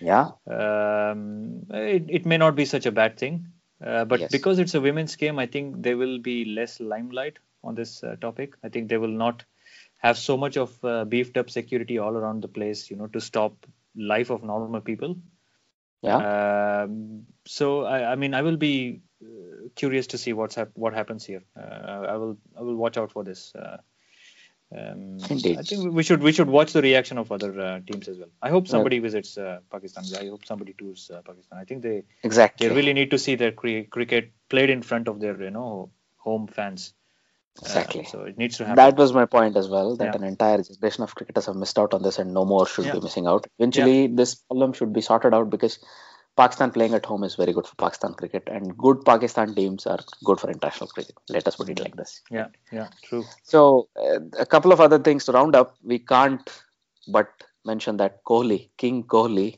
Yeah. It may not be such a bad thing, but yes. Because it's a women's game, I think there will be less limelight on this topic. I think they will not have so much of beefed up security all around the place, to stop life of normal people. Yeah. So I will be curious to see what happens here. I will watch out for this. Indeed. I think we should watch the reaction of other teams as well. I hope somebody visits Pakistan. I hope somebody tours Pakistan. I think they really need to see their cricket played in front of their home fans. Exactly. So it needs to happen. That was my point as well, that an entire generation of cricketers have missed out on this and no more should be missing out. Eventually, this problem should be sorted out because Pakistan playing at home is very good for Pakistan cricket, and good Pakistan teams are good for international cricket. Let us put it like this. Yeah, true. So, a couple of other things to round up. We can't but mention that Kohli, King Kohli,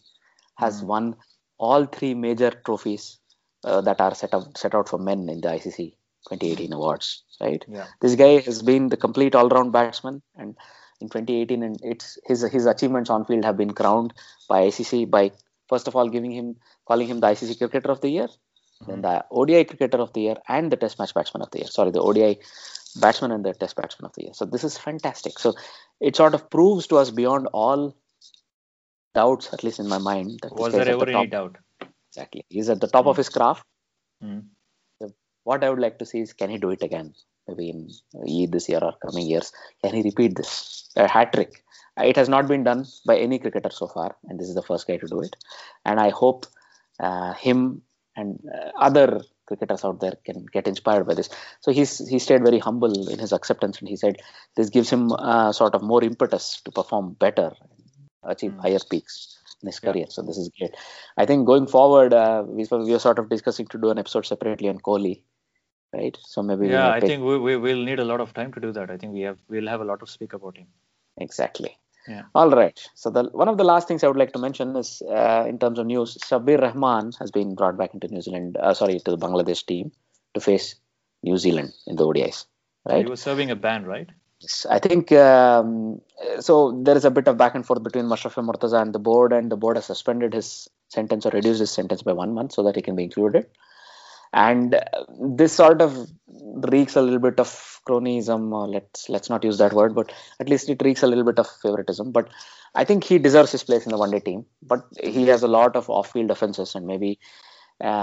has won all 3 major trophies that are set out for men in the ICC 2018 awards, right? Yeah. This guy has been the complete all-round batsman, and in 2018, and it's his achievements on field have been crowned by ICC by first of all calling him the ICC Cricketer of the Year, then the ODI Cricketer of the Year, and the Test Match Batsman of the Year. Sorry, the ODI Batsman and the Test Batsman of the Year. So this is fantastic. So it sort of proves to us beyond all doubts, at least in my mind, that was there ever any doubt? Exactly. He's at the top of his craft. So what I would like to see is, can he do it again? Maybe in this year or coming years, can he repeat this? A hat trick. It has not been done by any cricketer so far, and this is the first guy to do it. And I hope him and other cricketers out there can get inspired by this. So he stayed very humble in his acceptance, and he said this gives him sort of more impetus to perform better, achieve higher peaks in his career. So this is great. I think going forward, we were sort of discussing to do an episode separately on Kohli. Right, so maybe I think we'll need a lot of time to do that. I think we'll have a lot of speak about him. Exactly. Yeah. All right. So one of the last things I would like to mention is in terms of news, Shabir Rahman has been brought back into to the Bangladesh team to face New Zealand in the ODIs. Right. He was serving a ban, right? Yes, I think so. There is a bit of back and forth between Mashrafia Murtaza and the board, has suspended his sentence or reduced his sentence by 1 month so that he can be included. And this sort of reeks a little bit of cronyism. Let's not use that word, but at least it reeks a little bit of favoritism. But I think he deserves his place in the one-day team. But he has a lot of off-field offences, and maybe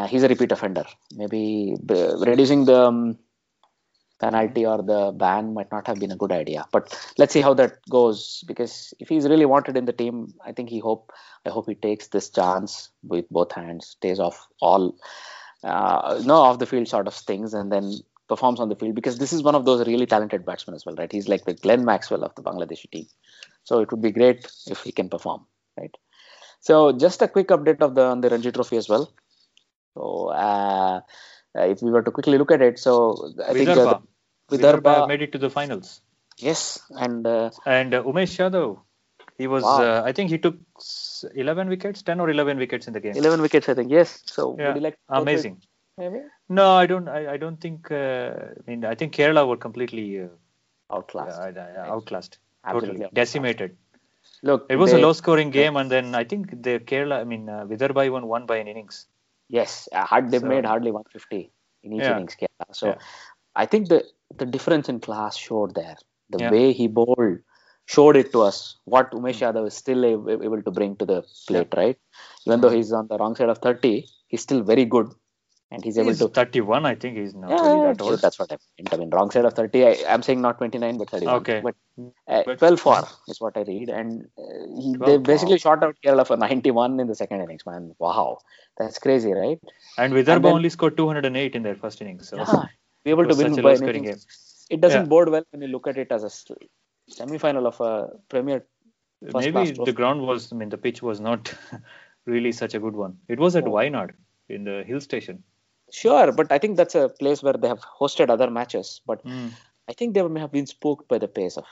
he's a repeat offender. Maybe reducing the penalty or the ban might not have been a good idea. But let's see how that goes, because if he's really wanted in the team, I think I hope he takes this chance with both hands, stays off all. Off the field sort of things, and then performs on the field, because this is one of those really talented batsmen as well, right? He's like the Glenn Maxwell of the Bangladeshi team. So it would be great if he can perform, right? So just a quick update on the Ranji Trophy as well. So if we were to quickly look at it, so I think Vidarbha made it to the finals. Yes, and Umesh Yadav. He was, I think he took 11 wickets, 10 or 11 wickets in the game. 11 wickets, I think. Yes. So would you like to amazing. Maybe? No, I don't think. I think Kerala were completely outclassed. Outclassed. Absolutely totally decimated. Look, it was a low-scoring game, and then I think the Kerala. Vidarbha even won by an innings. Yes, they made hardly 150 in each innings. Kerala. So I think the difference in class showed there. The way he bowled. Showed it to us what Umesh Yadav is still able to bring to the plate, right? Even though he's on the wrong side of 30, he's still very good, and he's able to 31. I think he's not really that old. That's what I meant. Wrong side of 30. I'm saying not 29, but 31. Okay, but 12-4 is what I read, and they basically shot out Kerala for 91 in the second innings. Man, wow, that's crazy, right? And Vidarbha only scored 208 in their first innings. So. be able to win by anything. Game. It doesn't bode well when you look at it as a semi-final of a Premier. Maybe the ground was, I mean, the pitch was not really such a good one. It was at Wayanad in the hill station. Sure, but I think that's a place where they have hosted other matches. But I think they may have been spooked by the pace of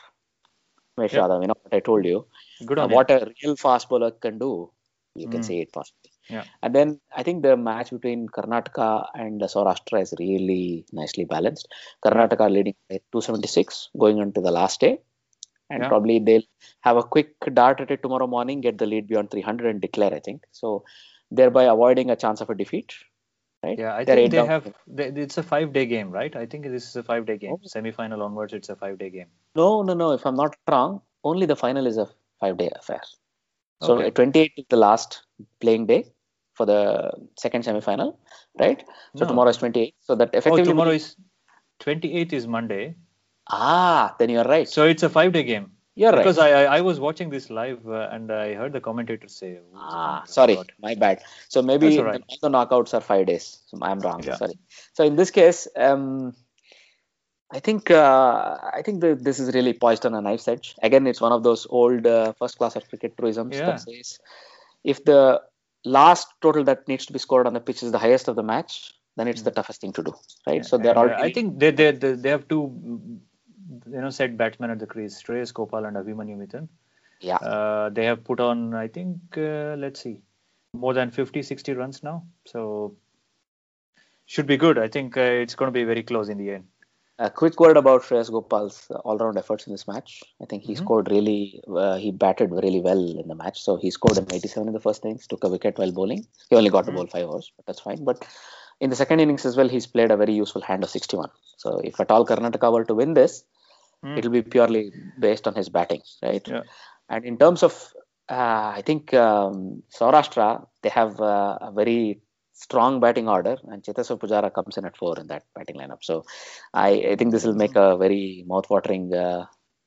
Umesh Yadav. You know what I told you. Good on what a real fast bowler can do, you can say it possibly. Yeah. And then I think the match between Karnataka and Saurashtra is really nicely balanced. Karnataka leading by 276 going on to the last day. And probably they'll have a quick dart at it tomorrow morning, get the lead beyond 300 and declare, I think. So thereby avoiding a chance of a defeat. Right? Yeah, I think they have. It's a 5-day game, right? I think this is a 5-day game. Oh. Semi-final onwards, it's a 5-day game. No. If I'm not wrong, only the final is a 5-day affair. So 28 is the last playing day for the second semi-final, right? So tomorrow is 28. So that effectively. Oh, tomorrow is 28 is Monday. Ah, then you're right. So it's a 5-day game. You're right. Because I was watching this live and I heard the commentator say. Sorry, my bad. So maybe all right. The knockouts are 5 days. So I'm wrong. Yeah. Sorry. So in this case, I think this is really poised on a knife's edge. Again, it's one of those old first class of cricket truisms that says if the last total that needs to be scored on the pitch is the highest of the match, then it's the toughest thing to do, right? So they're all. I think they have two. Set batsmen at the crease, Shreyas Gopal and Abhimanyu Mithun. Yeah. They have put on, I think, more than 50-60 runs now. So, should be good. I think it's going to be very close in the end. A quick word about Shreyas Gopal's all-round efforts in this match. I think he scored he batted really well in the match. So, he scored an 87 in the first innings, took a wicket while bowling. He only got to bowl 5 overs, but that's fine. But in the second innings as well, he's played a very useful hand of 61. So, if at all Karnataka were to win this, it'll be purely based on his batting, right? Yeah. And in terms of, I think, Saurashtra, they have a very strong batting order, and Cheteshwar Pujara comes in at 4 in that batting lineup. So, I think this will make a very mouth-watering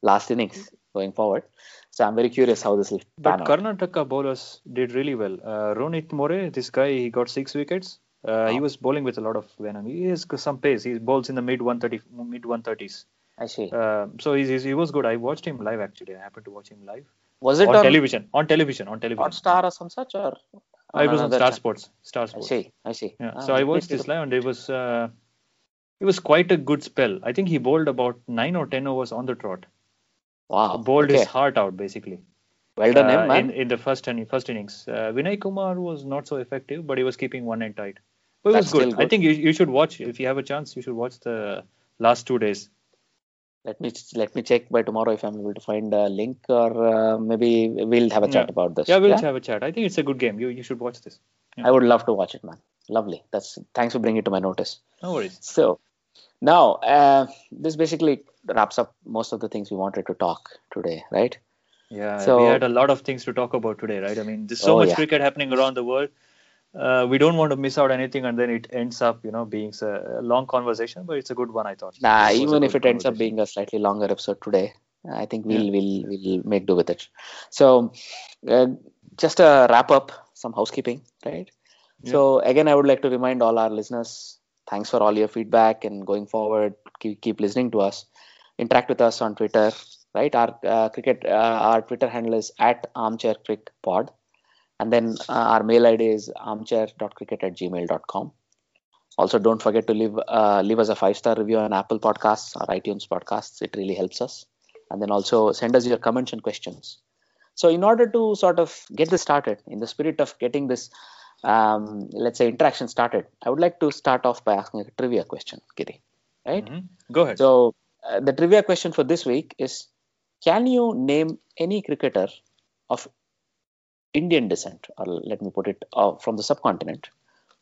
last innings going forward. So, I'm very curious how this will pan out. But Karnataka bowlers did really well. Ronit More, this guy, he got 6 wickets. He was bowling with a lot of venom. He has some pace. He bowls in the mid-130s. I see. So he was good. I watched him live actually. I happened to watch him live. Was it on television? On television. On Star or some such? Or I was on Star Sports. I see. Yeah. So I watched this live and it was quite a good spell. I think he bowled about 9 or 10 overs on the trot. Wow. He bowled his heart out basically. Well done him, man. In the first innings. Vinay Kumar was not so effective, but he was keeping one end tight. But it was good. I think you should watch, if you have a chance, you should watch the last 2 days. Let me check by tomorrow if I'm able to find a link, or maybe we'll have a chat about this. Yeah, we'll have a chat. I think it's a good game. You should watch this. Yeah. I would love to watch it, man. Lovely. Thanks for bringing it to my notice. No worries. So now this basically wraps up most of the things we wanted to talk today, right? Yeah. So, we had a lot of things to talk about today, right? I mean, there's so much cricket happening around the world. We don't want to miss out anything, and then it ends up, being a long conversation. But it's a good one, I thought. Nah, even if it ends up being a slightly longer episode today, I think we'll make do with it. So, just a wrap up, some housekeeping, right? Yeah. So again, I would like to remind all our listeners: thanks for all your feedback, and going forward, keep listening to us. Interact with us on Twitter, right? Our our Twitter handle is @ArmchairCricPod. And then our mail ID is armchair.cricket@gmail.com. Also, don't forget to leave us a 5-star review on Apple Podcasts or iTunes Podcasts. It really helps us. And then also send us your comments and questions. So in order to sort of get this started, in the spirit of getting this, interaction started, I would like to start off by asking a trivia question, Giri. Right? Mm-hmm. Go ahead. So the trivia question for this week is, can you name any cricketer of Indian descent, or let me put it from the subcontinent,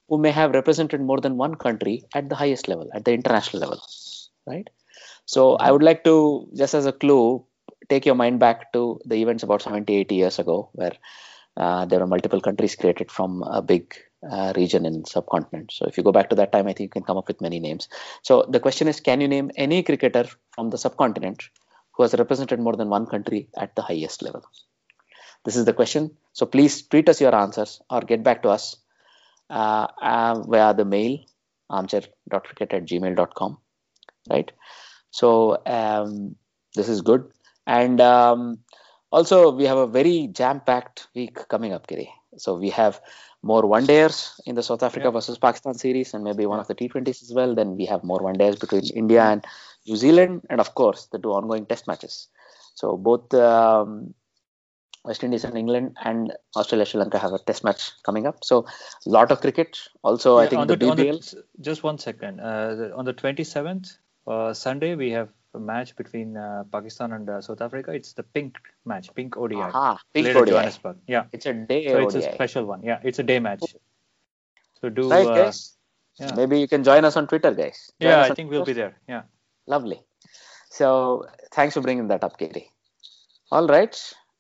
who may have represented more than one country at the highest level, at the international level, right? So I would like to, just as a clue, take your mind back to the events about 70-80 years ago, where there were multiple countries created from a big region in subcontinent. So if you go back to that time, I think you can come up with many names. So the question is, can you name any cricketer from the subcontinent who has represented more than one country at the highest level? This is the question. So please tweet us your answers or get back to us via the mail, armchair.cricket@gmail.com. right? So this is good. And also, we have a very jam-packed week coming up, Giri. So we have more one-dayers in the South Africa versus Pakistan series, and maybe one of the T20s as well. Then we have more one-dayers between India and New Zealand, and of course, the two ongoing test matches. So both West Indies and England and Australia, Sri Lanka have a test match coming up. So a lot of cricket. Also, I think the BBL. Just 1 second. On the 27th, Sunday, we have a match between Pakistan and South Africa. It's the pink match, pink ODI. Pink ODI. Johannesburg. Yeah. It's a day so ODI. So it's a special one. Yeah, it's a day match. So do... Right, guys. Yeah. Maybe you can join us on Twitter, guys. I think we'll be there. Yeah. Lovely. So thanks for bringing that up, Katie. All right.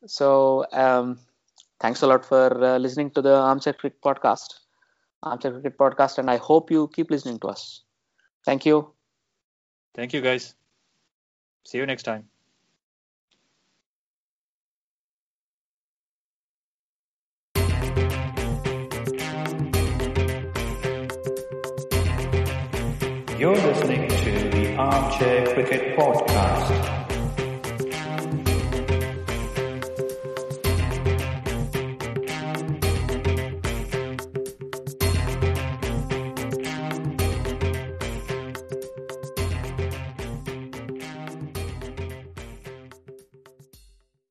So thanks a lot for listening to the Armchair Cricket Podcast, and I hope you keep listening to us. Thank you. Thank you, guys. See you next time. You're listening to the Armchair Cricket Podcast.